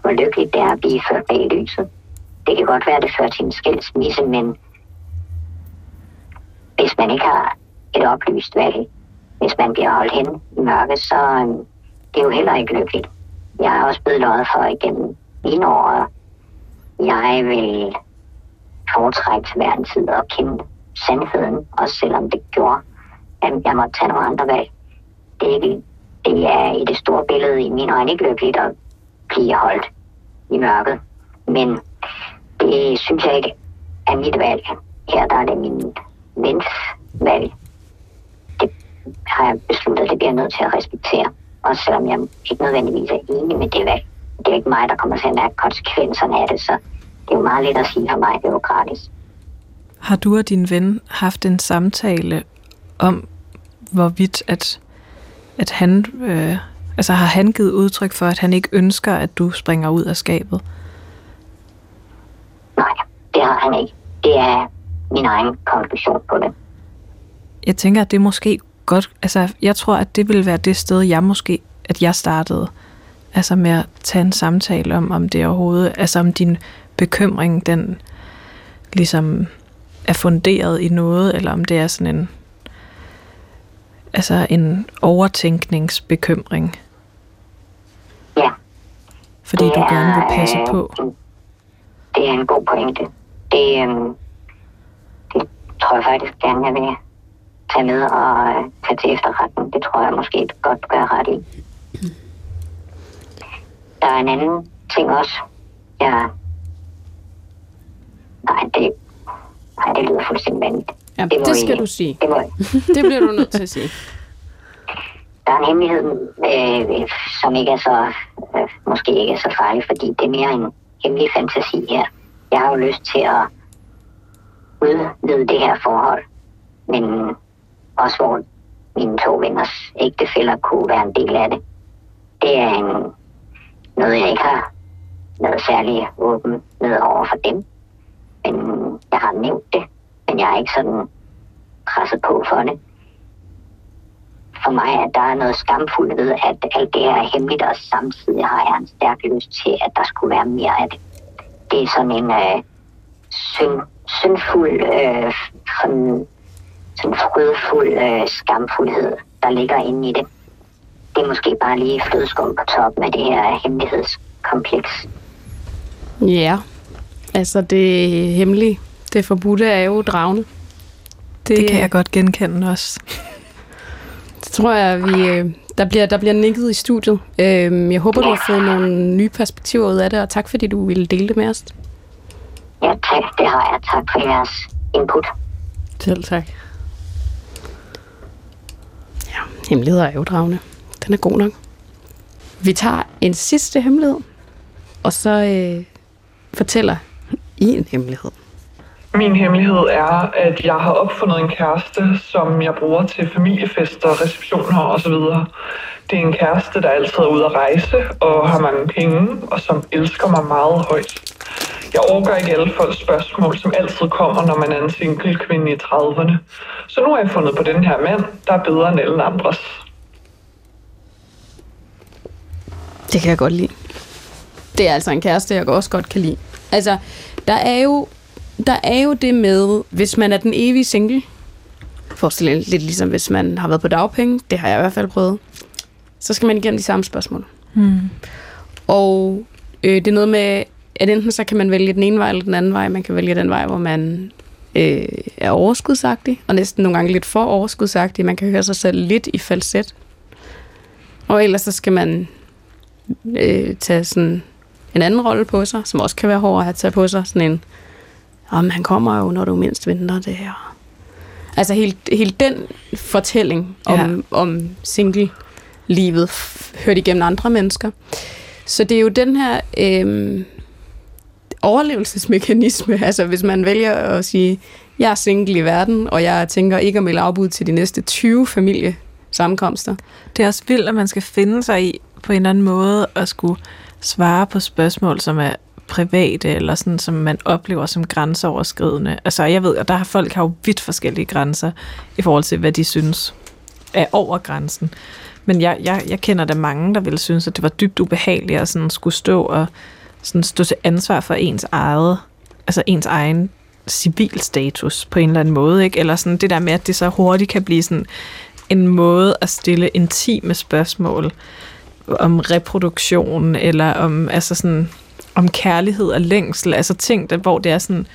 hvor lykkeligt det er at blive ført bag lyset. Det kan godt være, at det fører til en skilsmisse, men hvis man ikke har et oplyst valg, hvis man bliver holdt hen i mørket, så det er jo heller ikke lykkeligt. Jeg er også blevet løjet for igennem mine år, jeg vil foretrække til hver en tid og kende sandheden, også selvom det gjorde, at jeg måtte tage nogle andre valg. Det er i det store billede i mine øjne ikke lykkeligt at blive holdt i mørket, men det synes jeg ikke er mit valg. Her der er det min vens valg. Det har jeg besluttet, det bliver jeg nødt til at respektere. Også selvom jeg ikke nødvendigvis er enig med det valg. Det er ikke mig, der kommer til at mærke konsekvenserne af det, så det er jo meget let at sige for mig, det er jo gratis. Har du og din ven haft en samtale om, hvorvidt at han... har han givet udtryk for, at han ikke ønsker, at du springer ud af skabet? Nej, det har han ikke. Det er min egen konklusion på det. Jeg tænker, at det måske godt... Altså, jeg tror, at det ville være det sted, jeg startede. Altså med at tage en samtale om det overhovedet. Altså om din bekymring, den ligesom er funderet i noget, eller om det er sådan en... Altså en overtænkningsbekymring. Ja. Fordi du gerne vil passe på. Det er en god pointe. Det tror jeg faktisk gerne, jeg vil tage med og tage til efterretning. Det tror jeg måske godt gør ret i. Der er en anden ting også. Det lyder fuldstændig vanvittigt. Ja, det skal du sige. Det bliver du nødt til at sige. Der er en hemmelighed, som ikke er så, måske ikke er så farlig, fordi det er mere en hemmelig fantasi her. Jeg har jo lyst til at udvide det her forhold, men også hvor mine to venners ægtefæller kunne være en del af det. Det er noget, jeg ikke har været særlig åben med over for dem, men jeg har nævnt det. Men jeg er ikke sådan presset på for det. For mig er der noget skamfuldt ved, at alt det her er hemmeligt, og samtidig har jeg en stærk lyst til, at der skulle være mere af det. det er sådan en syndfuld, sådan frødfuld skamfuldhed, der ligger inde i det. Det er måske bare lige flødeskum på toppen af det her hemmelighedskompleks. Ja, altså det hemmelige, det forbudte er jo dragende. Det kan jeg godt genkende også. Det tror jeg, vi... Der bliver nikket i studiet. Jeg håber, du har fået nogle nye perspektiver ud af det, og tak fordi du ville dele det med os. Ja, tak. Det har jeg. Tak for jeres input. Selv tak. Ja, hemmeligheder er jo dragende. Den er god nok. Vi tager en sidste hemmelighed, og så fortæller I en hemmelighed. Min hemmelighed er, at jeg har opfundet en kæreste, som jeg bruger til familiefester, receptioner osv. Det er en kæreste, der altid er ude at rejse og har mange penge, og som elsker mig meget højt. Jeg orker ikke alle folks spørgsmål, som altid kommer, når man er en single kvinde i 30'erne. Så nu har jeg fundet på den her mand, der er bedre end alle andres. Det kan jeg godt lide. Det er altså en kæreste, jeg også godt kan lide. Altså, der er jo det med, hvis man er den evige single. Forestil jer lidt ligesom, hvis man har været på dagpenge. Det har jeg i hvert fald prøvet. Så skal man igennem de samme spørgsmål. Og det er noget med, at enten så kan man vælge den ene vej eller den anden vej. Man kan vælge den vej, hvor man er overskudsagtig. Og næsten nogle gange lidt for overskudsagtig. Man kan høre sig selv lidt i falset. Og ellers så skal man tage sådan en anden rolle på sig, som også kan være hård at have taget på sig. Sådan en... Jamen, han kommer jo, når du mindst venter det her. Altså, helt den fortælling om single-livet hørt igennem andre mennesker. Så det er jo den her overlevelsesmekanisme. Altså, hvis man vælger at sige, jeg er single i verden, og jeg tænker ikke at melde afbud til de næste 20 familiesammenkomster. Det er også vildt, at man skal finde sig i på en eller anden måde at skulle svare på spørgsmål, som er private, eller sådan, som man oplever som grænseoverskridende. Altså, jeg ved, at der har folk har jo vidt forskellige grænser i forhold til, hvad de synes er over grænsen. Men jeg kender da mange, der ville synes, at det var dybt ubehageligt at sådan skulle stå og sådan stå til ansvar for ens egen civilstatus på en eller anden måde, ikke? Eller sådan det der med, at det så hurtigt kan blive sådan en måde at stille intime spørgsmål om reproduktion, eller om, altså sådan om kærlighed og længsel, altså ting, der, hvor det er sådan,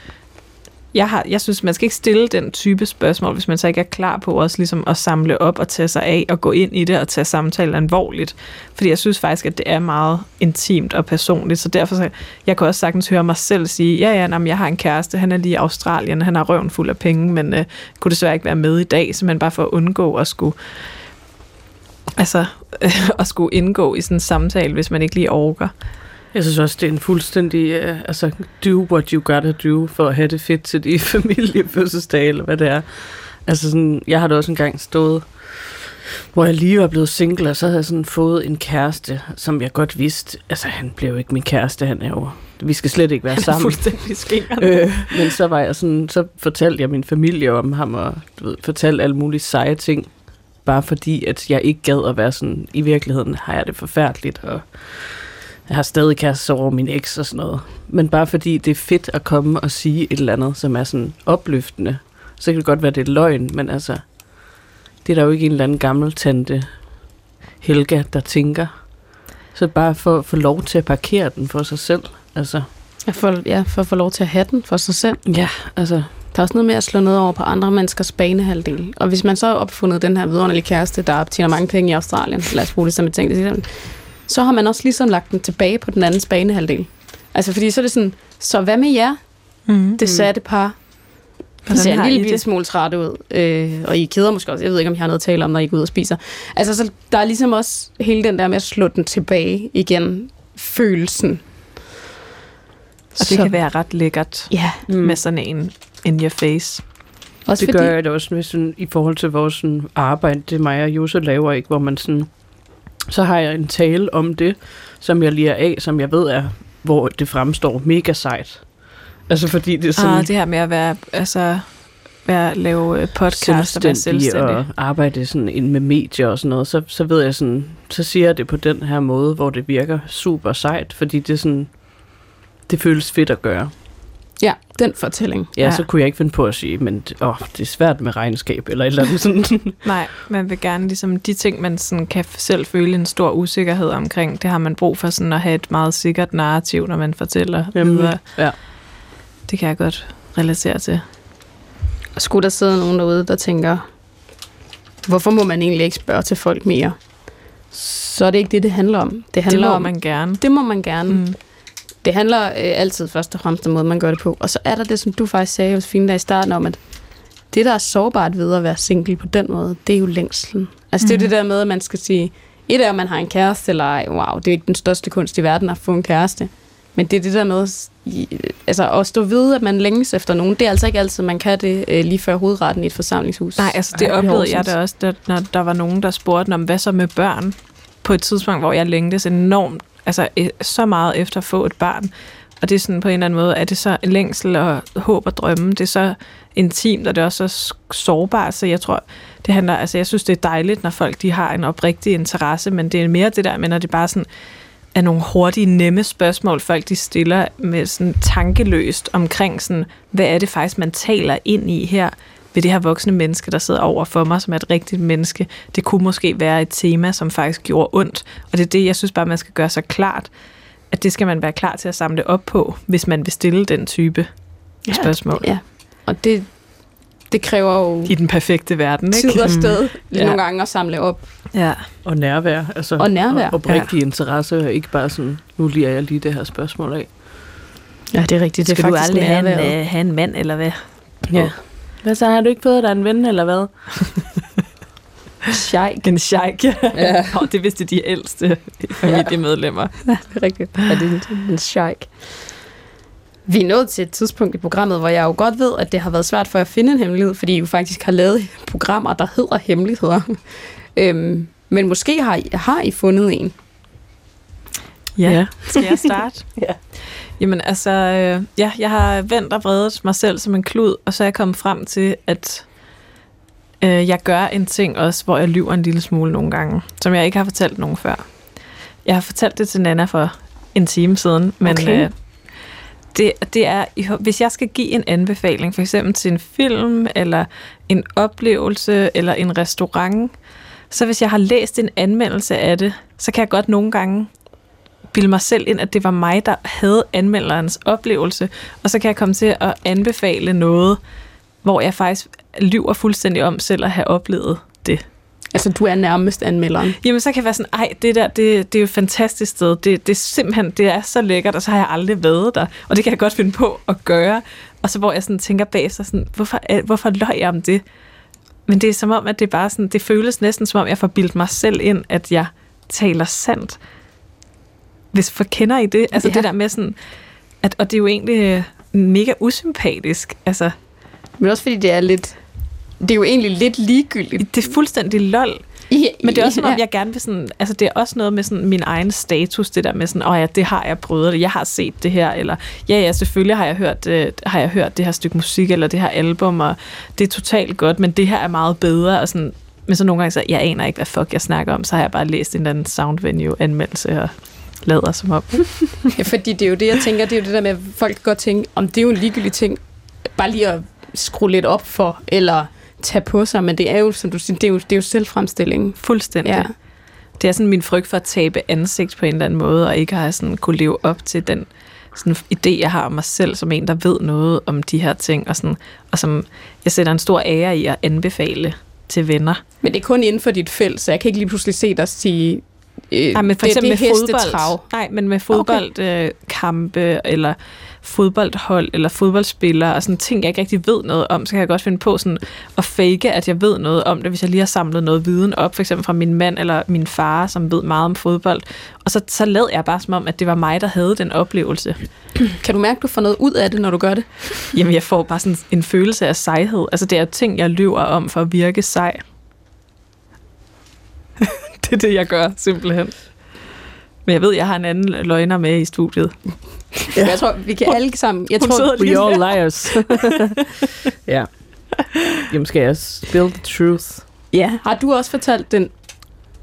jeg synes, man skal ikke stille den type spørgsmål, hvis man så ikke er klar på også ligesom at samle op og tage sig af og gå ind i det og tage samtalen alvorligt. Fordi jeg synes faktisk, at det er meget intimt og personligt, så derfor så, jeg kan også sagtens høre mig selv sige, jamen, jeg har en kæreste, han er lige i Australien, han har røven fuld af penge, men kunne desværre ikke være med i dag, simpelthen bare for at undgå at skulle at skulle indgå i sådan en samtale, hvis man ikke lige orker. Jeg synes også, det er en fuldstændig, do what you gotta do, for at have det fedt til de familiefødselsdage, eller hvad det er. Altså sådan, jeg har da også engang stået, hvor jeg lige var blevet single, og så havde jeg sådan fået en kæreste, som jeg godt vidste, altså han blev jo ikke min kæreste, han er jo, vi skal slet ikke være sammen. Fuldstændig skingerne. Men så var jeg sådan, så fortalte jeg min familie om ham, og fortalte alle mulige seje ting, bare fordi, at jeg ikke gad at være sådan, i virkeligheden har jeg det forfærdeligt, og jeg har stadig kæreste over min eks og sådan noget. Men bare fordi det er fedt at komme og sige et eller andet, som er sådan opløftende, så kan det godt være, det er løgn, men altså, det er der jo ikke en eller anden gammel tante Helga, der tænker. Så bare for at få lov til at parkere den for sig selv. Altså. For at få lov til at have den for sig selv. Ja, altså. Der er også noget med at slå noget over på andre menneskers banehalvdel. Og hvis man så har opfundet den her vidunderlige kæreste, der optjener mange penge i Australien, lad os bruge det som et ting, så har man også ligesom lagt den tilbage på den andens banehalvdel. Altså, fordi så er det sådan, så hvad med jer? Mm-hmm. Det satte par. Det ser en lille smule træt ud. Og I keder måske også. Jeg ved ikke, om jeg har noget at tale om, når I går ud og spiser. Altså, så der er ligesom også hele den der med at slå den tilbage igen. Følelsen. Og det kan være ret lækkert med sådan en in your face. Også det fordi gør jeg da også sådan, i forhold til vores sådan, arbejde. Det mig og Jose laver ikke, hvor man sådan... Så har jeg en tale om det, som jeg liger af, som jeg ved er, hvor det fremstår mega sejt. Altså fordi det er sådan... det her med at lave podcast og være selvstændig. Og arbejde sådan ind med medier og sådan noget, så ved jeg sådan, så siger jeg det på den her måde, hvor det virker super sejt, fordi det er sådan, det føles fedt at gøre. Ja, den fortælling. Ja, så kunne jeg ikke finde på at sige, men det er svært med regnskab eller et eller andet sådan. Nej, man vil gerne ligesom de ting, man sådan kan selv føle en stor usikkerhed omkring, det har man brug for sådan at have et meget sikkert narrativ, når man fortæller. Jamen, ja. Det kan jeg godt relatere til. Og skulle der sidde nogen derude, der tænker, hvorfor må man egentlig ikke spørge til folk mere? Så er det ikke det, det handler om. Det handler om, man gerne. Det må man gerne. Mm. Det handler altid først og fremmest om måden, man gør det på. Og så er der det, som du faktisk sagde, Josefine, der i starten om, at det, der er sårbart ved at være single på den måde, det er jo længslen. Altså det er det der med, at man skal sige, et er, at man har en kæreste, eller ej, wow, det er ikke den største kunst i verden at få en kæreste. Men det er det der med altså at stå ved, at man længes efter nogen. Det er altså ikke altid, man kan det lige før hovedretten i et forsamlingshus. Nej, altså det oplevede jeg da også, når der var nogen, der spurgte om, hvad så med børn? På et tidspunkt, hvor jeg længtes enormt, altså så meget efter at få et barn. Og det er sådan på en eller anden måde, at det så længsel og håb og drømme, det er så intimt, og det er også så sårbart, så jeg tror, det handler, altså jeg synes, det er dejligt, når folk de har en oprigtig interesse, men det er mere det der, men når det bare sådan er nogle hurtige, nemme spørgsmål, folk de stiller med sådan tankeløst omkring sådan, hvad er det faktisk, man taler ind i her, ved det her voksne menneske, der sidder over for mig, som er et rigtigt menneske. Det kunne måske være et tema, som faktisk gjorde ondt. Og det er det, jeg synes bare, man skal gøre så klart, at det skal man være klar til at samle op på, hvis man vil stille den type spørgsmål. Ja, og det kræver jo i den perfekte verden, ikke? Tid og sted nogle gange at samle op. Ja. Og nærvær. Altså, og nærvær. Og rigtig interesse, og ikke bare sådan, nu liger jeg lige det her spørgsmål af. Ja, det er rigtigt. Det skal du aldrig have en mand, eller hvad? Ja. Hvad så, har du ikke fået dig en ven, eller hvad? Sheik. En sheik, ja. Oh, det vidste de ældste familiemedlemmer. Ja, det er rigtigt. Ja, det er en sheik. Vi er nået til et tidspunkt i programmet, hvor jeg jo godt ved, at det har været svært for at finde en hemmelighed, fordi I jo faktisk har lavet programmer, der hedder Hemmeligheder. Men måske har I fundet en. Ja, skal jeg starte? Ja. Jamen altså, jeg har vendt og vredet mig selv som en klud, og så er jeg kommet frem til, at jeg gør en ting også, hvor jeg lyver en lille smule nogle gange, som jeg ikke har fortalt nogen før. Jeg har fortalt det til Nanna for en time siden, men okay. Det er, hvis jeg skal give en anbefaling, for eksempel til en film, eller en oplevelse, eller en restaurant, så hvis jeg har læst en anmeldelse af det, så kan jeg godt nogle gange bilde mig selv ind, at det var mig, der havde anmelderens oplevelse, og så kan jeg komme til at anbefale noget, hvor jeg faktisk lyver fuldstændig om selv at have oplevet det. Altså, du er nærmest anmelderen. Jamen, så kan jeg være sådan, ej, det der, det er jo et fantastisk sted. Det er simpelthen, det er så lækkert, og så har jeg aldrig været der. Og det kan jeg godt finde på at gøre. Og så hvor jeg sådan tænker bag sig, sådan, hvorfor løg jeg om det? Men det er som om, at det bare sådan, det føles næsten som om, jeg får bildt mig selv ind, at jeg taler sandt. Hvis forkender I det? Altså det der med sådan, at, og det er jo egentlig mega usympatisk. Altså. Men også fordi det er lidt, det er jo egentlig lidt ligegyldigt. Det er fuldstændig lol. Men det er også som om, jeg gerne vil sådan, altså det er også noget med sådan min egen status, det der med sådan, det har jeg prøvet, det, jeg har set det her, eller selvfølgelig har jeg hørt, det her stykke musik, eller det her album, og det er totalt godt, men det her er meget bedre, og sådan, men så nogle gange så, jeg aner ikke, hvad fuck jeg snakker om, så har jeg bare læst en eller anden Soundvenue-anmeldelse, og lader som op. Ja, fordi det er jo det, jeg tænker, det er jo det der med, at folk godt tænker, om det er jo en ligegyldig ting, bare lige at skrue lidt op for, eller tage på sig, men det er jo, som du siger, det er jo selvfremstillingen. Fuldstændig. Ja. Det er sådan min frygt for at tabe ansigt på en eller anden måde, og ikke have sådan kunne leve op til den sådan idé, jeg har om mig selv, som en, der ved noget om de her ting, og, sådan, og som jeg sætter en stor ære i at anbefale til venner. Men det er kun inden for dit felt, så jeg kan ikke lige pludselig se dig sige, nej, men for eksempel med fodbold. Nej, men med fodboldkampe eller fodboldhold eller fodboldspillere og sådan ting, jeg ikke rigtig ved noget om, så kan jeg godt finde på sådan at fake, at jeg ved noget om det, hvis jeg lige har samlet noget viden op, for eksempel fra min mand eller min far, som ved meget om fodbold. Og så lad jeg bare som om, at det var mig, der havde den oplevelse. Kan du mærke, du får noget ud af det, når du gør det? Jamen, jeg får bare sådan en følelse af sejhed. Altså, det er ting, jeg lyver om for at virke sej. Det er det, jeg gør, simpelthen. Men jeg ved, jeg har en anden løgner med i studiet. Ja. Jeg tror, vi kan alle sammen. Jeg tror, we all liars. Ja. Jamen, skal jeg spill the truth? Ja. Har du også fortalt den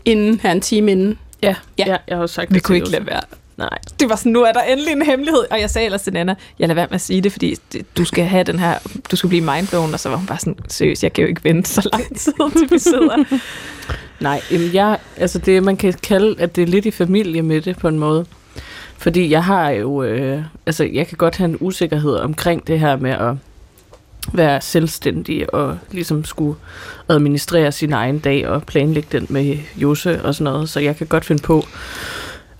inden her en time inden? Ja, jeg har også sagt det. Vi kunne ikke lade være. Nej. Det var sådan, nu er der endelig en hemmelighed. Og jeg sagde ellers til Nanna, jeg lader være med at sige det, fordi du skal have den her, du skal blive mindblown. Og så var hun bare sådan, seriøst, jeg kan jo ikke vente så lang tid, til vi sidder. Nej, jeg, altså det, man kan kalde, at det er lidt i familie med det på en måde. Fordi jeg har jo, altså jeg kan godt have en usikkerhed omkring det her med at være selvstændig og ligesom skulle administrere sin egen dag og planlægge den med Jose og sådan noget. Så jeg kan godt finde på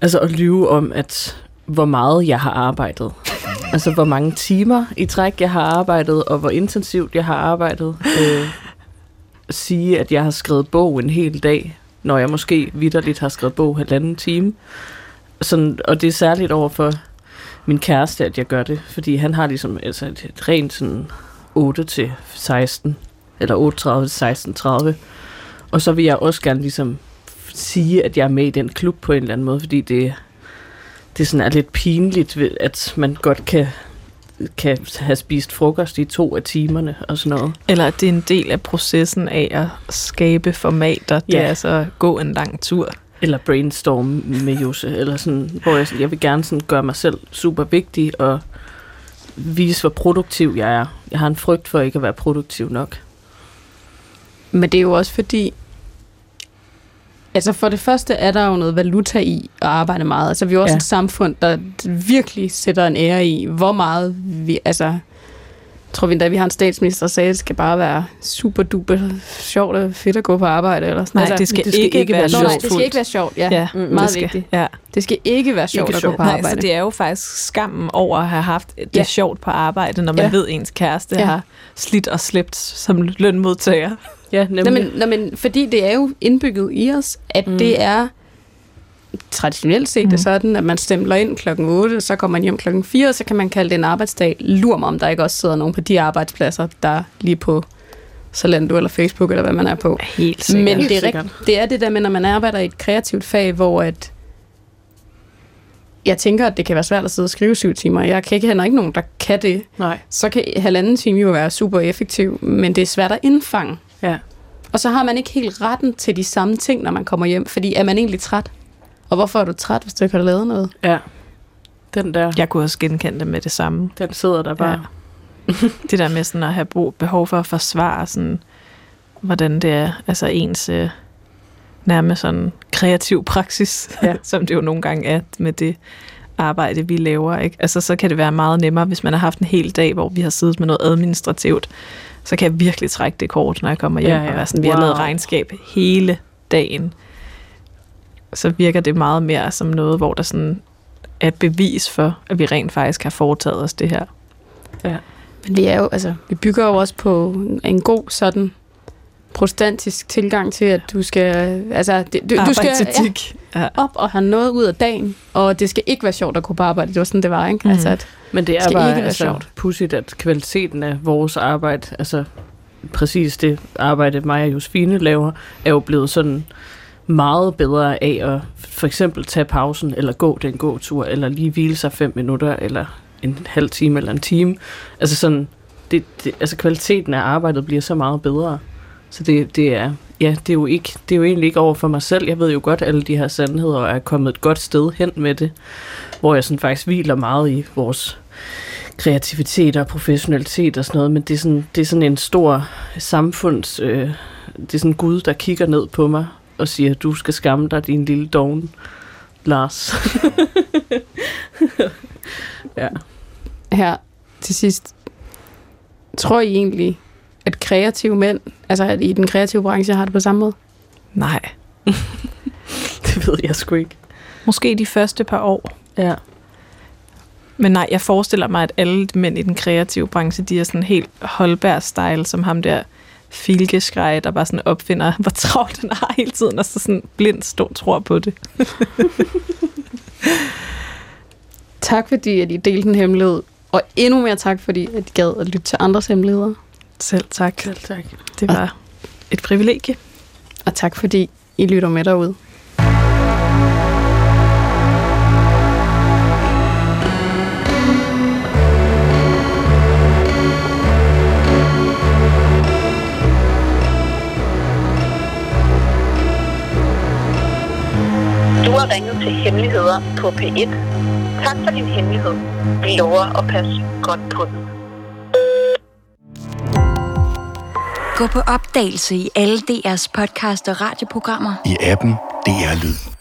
altså at lyve om, at hvor meget jeg har arbejdet. Altså hvor mange timer i træk jeg har arbejdet, og hvor intensivt jeg har arbejdet. Sige, at jeg har skrevet bog en hel dag, når jeg måske vitterligt har skrevet bog halvanden time. Sådan, og det er særligt over for min kæreste, at jeg gør det, fordi han har ligesom altså et rent sådan 8-16, eller 8.30-16.30. Og så vil jeg også gerne ligesom sige, at jeg er med i den klub på en eller anden måde, fordi det sådan er lidt pinligt, at man godt kan have spist frokost i 2 af timerne og sådan noget. Eller at det er en del af processen af at skabe formater, det er altså at gå en lang tur. Eller brainstorme med Jose, eller sådan, hvor jeg vil gerne sådan gøre mig selv super vigtig og vise, hvor produktiv jeg er. Jeg har en frygt for ikke at være produktiv nok. Men det er jo også fordi, altså for det første er der jo noget valuta i at arbejde meget. Altså vi er jo også et samfund, der virkelig sætter en ære i, hvor meget vi, altså tror vi endda, vi har en statsminister, der sagde, at det skal bare være super duper sjovt og fedt at gå på arbejde. Eller sådan. Nej, altså, det skal ikke være sjovt. Det skal ikke være sjovt, ja. Meget vigtigt. Ja. Det skal ikke være sjovt at gå på arbejde. Nej, så det er jo faktisk skammen over at have haft det sjovt på arbejde, når man ved, ens kæreste har slidt og slæbt som lønmodtager. Ja, nemlig. Nå, men, fordi det er jo indbygget i os, at det er traditionelt set det sådan, at man stempler ind klokken 8, så kommer man hjem klokken 4, så kan man kalde det en arbejdsdag. Lur mig, om der ikke også sidder nogen på de arbejdspladser, der lige på Zalando eller Facebook, eller hvad man er på. Helt sikkert. Men det er det der med, når man arbejder i et kreativt fag, hvor at jeg tænker, at det kan være svært at sidde og skrive 7 timer. Jeg kender ikke nogen, der kan det. Nej. Så kan 1,5 time jo være super effektiv, men det er svært at indfange. Ja. Og så har man ikke helt retten til de samme ting, når man kommer hjem, fordi er man egentlig træt? Og hvorfor er du træt, hvis du ikke har lavet noget? Ja, den der. Jeg kunne også genkende det med det samme. Den sidder der bare. Ja. Det der med sådan at have behov for at forsvare, sådan, hvordan det er, altså ens nærmest sådan kreativ praksis, som det jo nogle gange er med det arbejde, vi laver. Ikke? Altså så kan det være meget nemmere, hvis man har haft en hel dag, hvor vi har siddet med noget administrativt, så kan jeg virkelig trække det kort, når jeg kommer hjem og være sådan, vi har lavet regnskab hele dagen. Så virker det meget mere som noget, hvor der sådan er bevis for, at vi rent faktisk har foretaget os det her. Ja. Men det er jo, altså, vi bygger jo også på en god sådan protestantisk tilgang til, at du skal, altså, du skal op og have noget ud af dagen, og det skal ikke være sjovt at gå på arbejde. Det var sådan, det var, ikke? Altså, at men det er det bare altså, pudsigt, at kvaliteten af vores arbejde, altså præcis det arbejde, mig og Josefine laver, er jo blevet sådan meget bedre af at for eksempel tage pausen, eller gå den gåtur, eller lige hvile sig 5 minutter, eller en halv time, eller en time. Altså sådan, altså kvaliteten af arbejdet bliver så meget bedre. Så det er jo egentlig ikke over for mig selv. Jeg ved jo godt alle de her sandheder, og er kommet et godt sted hen med det, hvor jeg sådan faktisk hviler meget i vores kreativitet og professionalitet og sådan noget, men det er sådan en stor samfunds, det er sådan Gud, der kigger ned på mig, og siger, du skal skamme dig, din lille doven, Lars. Ja. Her til sidst, tror I egentlig, at kreative mænd, altså at i den kreative branche, har det på samme måde? Nej. Det ved jeg sgu ikke. Måske de første par år. Ja. Men nej, jeg forestiller mig, at alle mænd i den kreative branche, de er sådan helt Holberg-style, som ham der filkeskrej, der bare sådan opfinder, hvor travlt den har hele tiden, og så sådan blindt tror på det. Tak fordi, at I delte en hemmelighed, og endnu mere tak fordi, at I gad at lytte til andres hemmeligheder. Selv tak. Selv tak. Det var et privilegie. Og tak fordi, I lytter med derude. har ringet til Hemmeligheder på P1. Tak for din hemmelighed. Vi lover at passe godt på den. Gå på opdagelse i alle DR's podcast og radioprogrammer. I appen DR Lyd.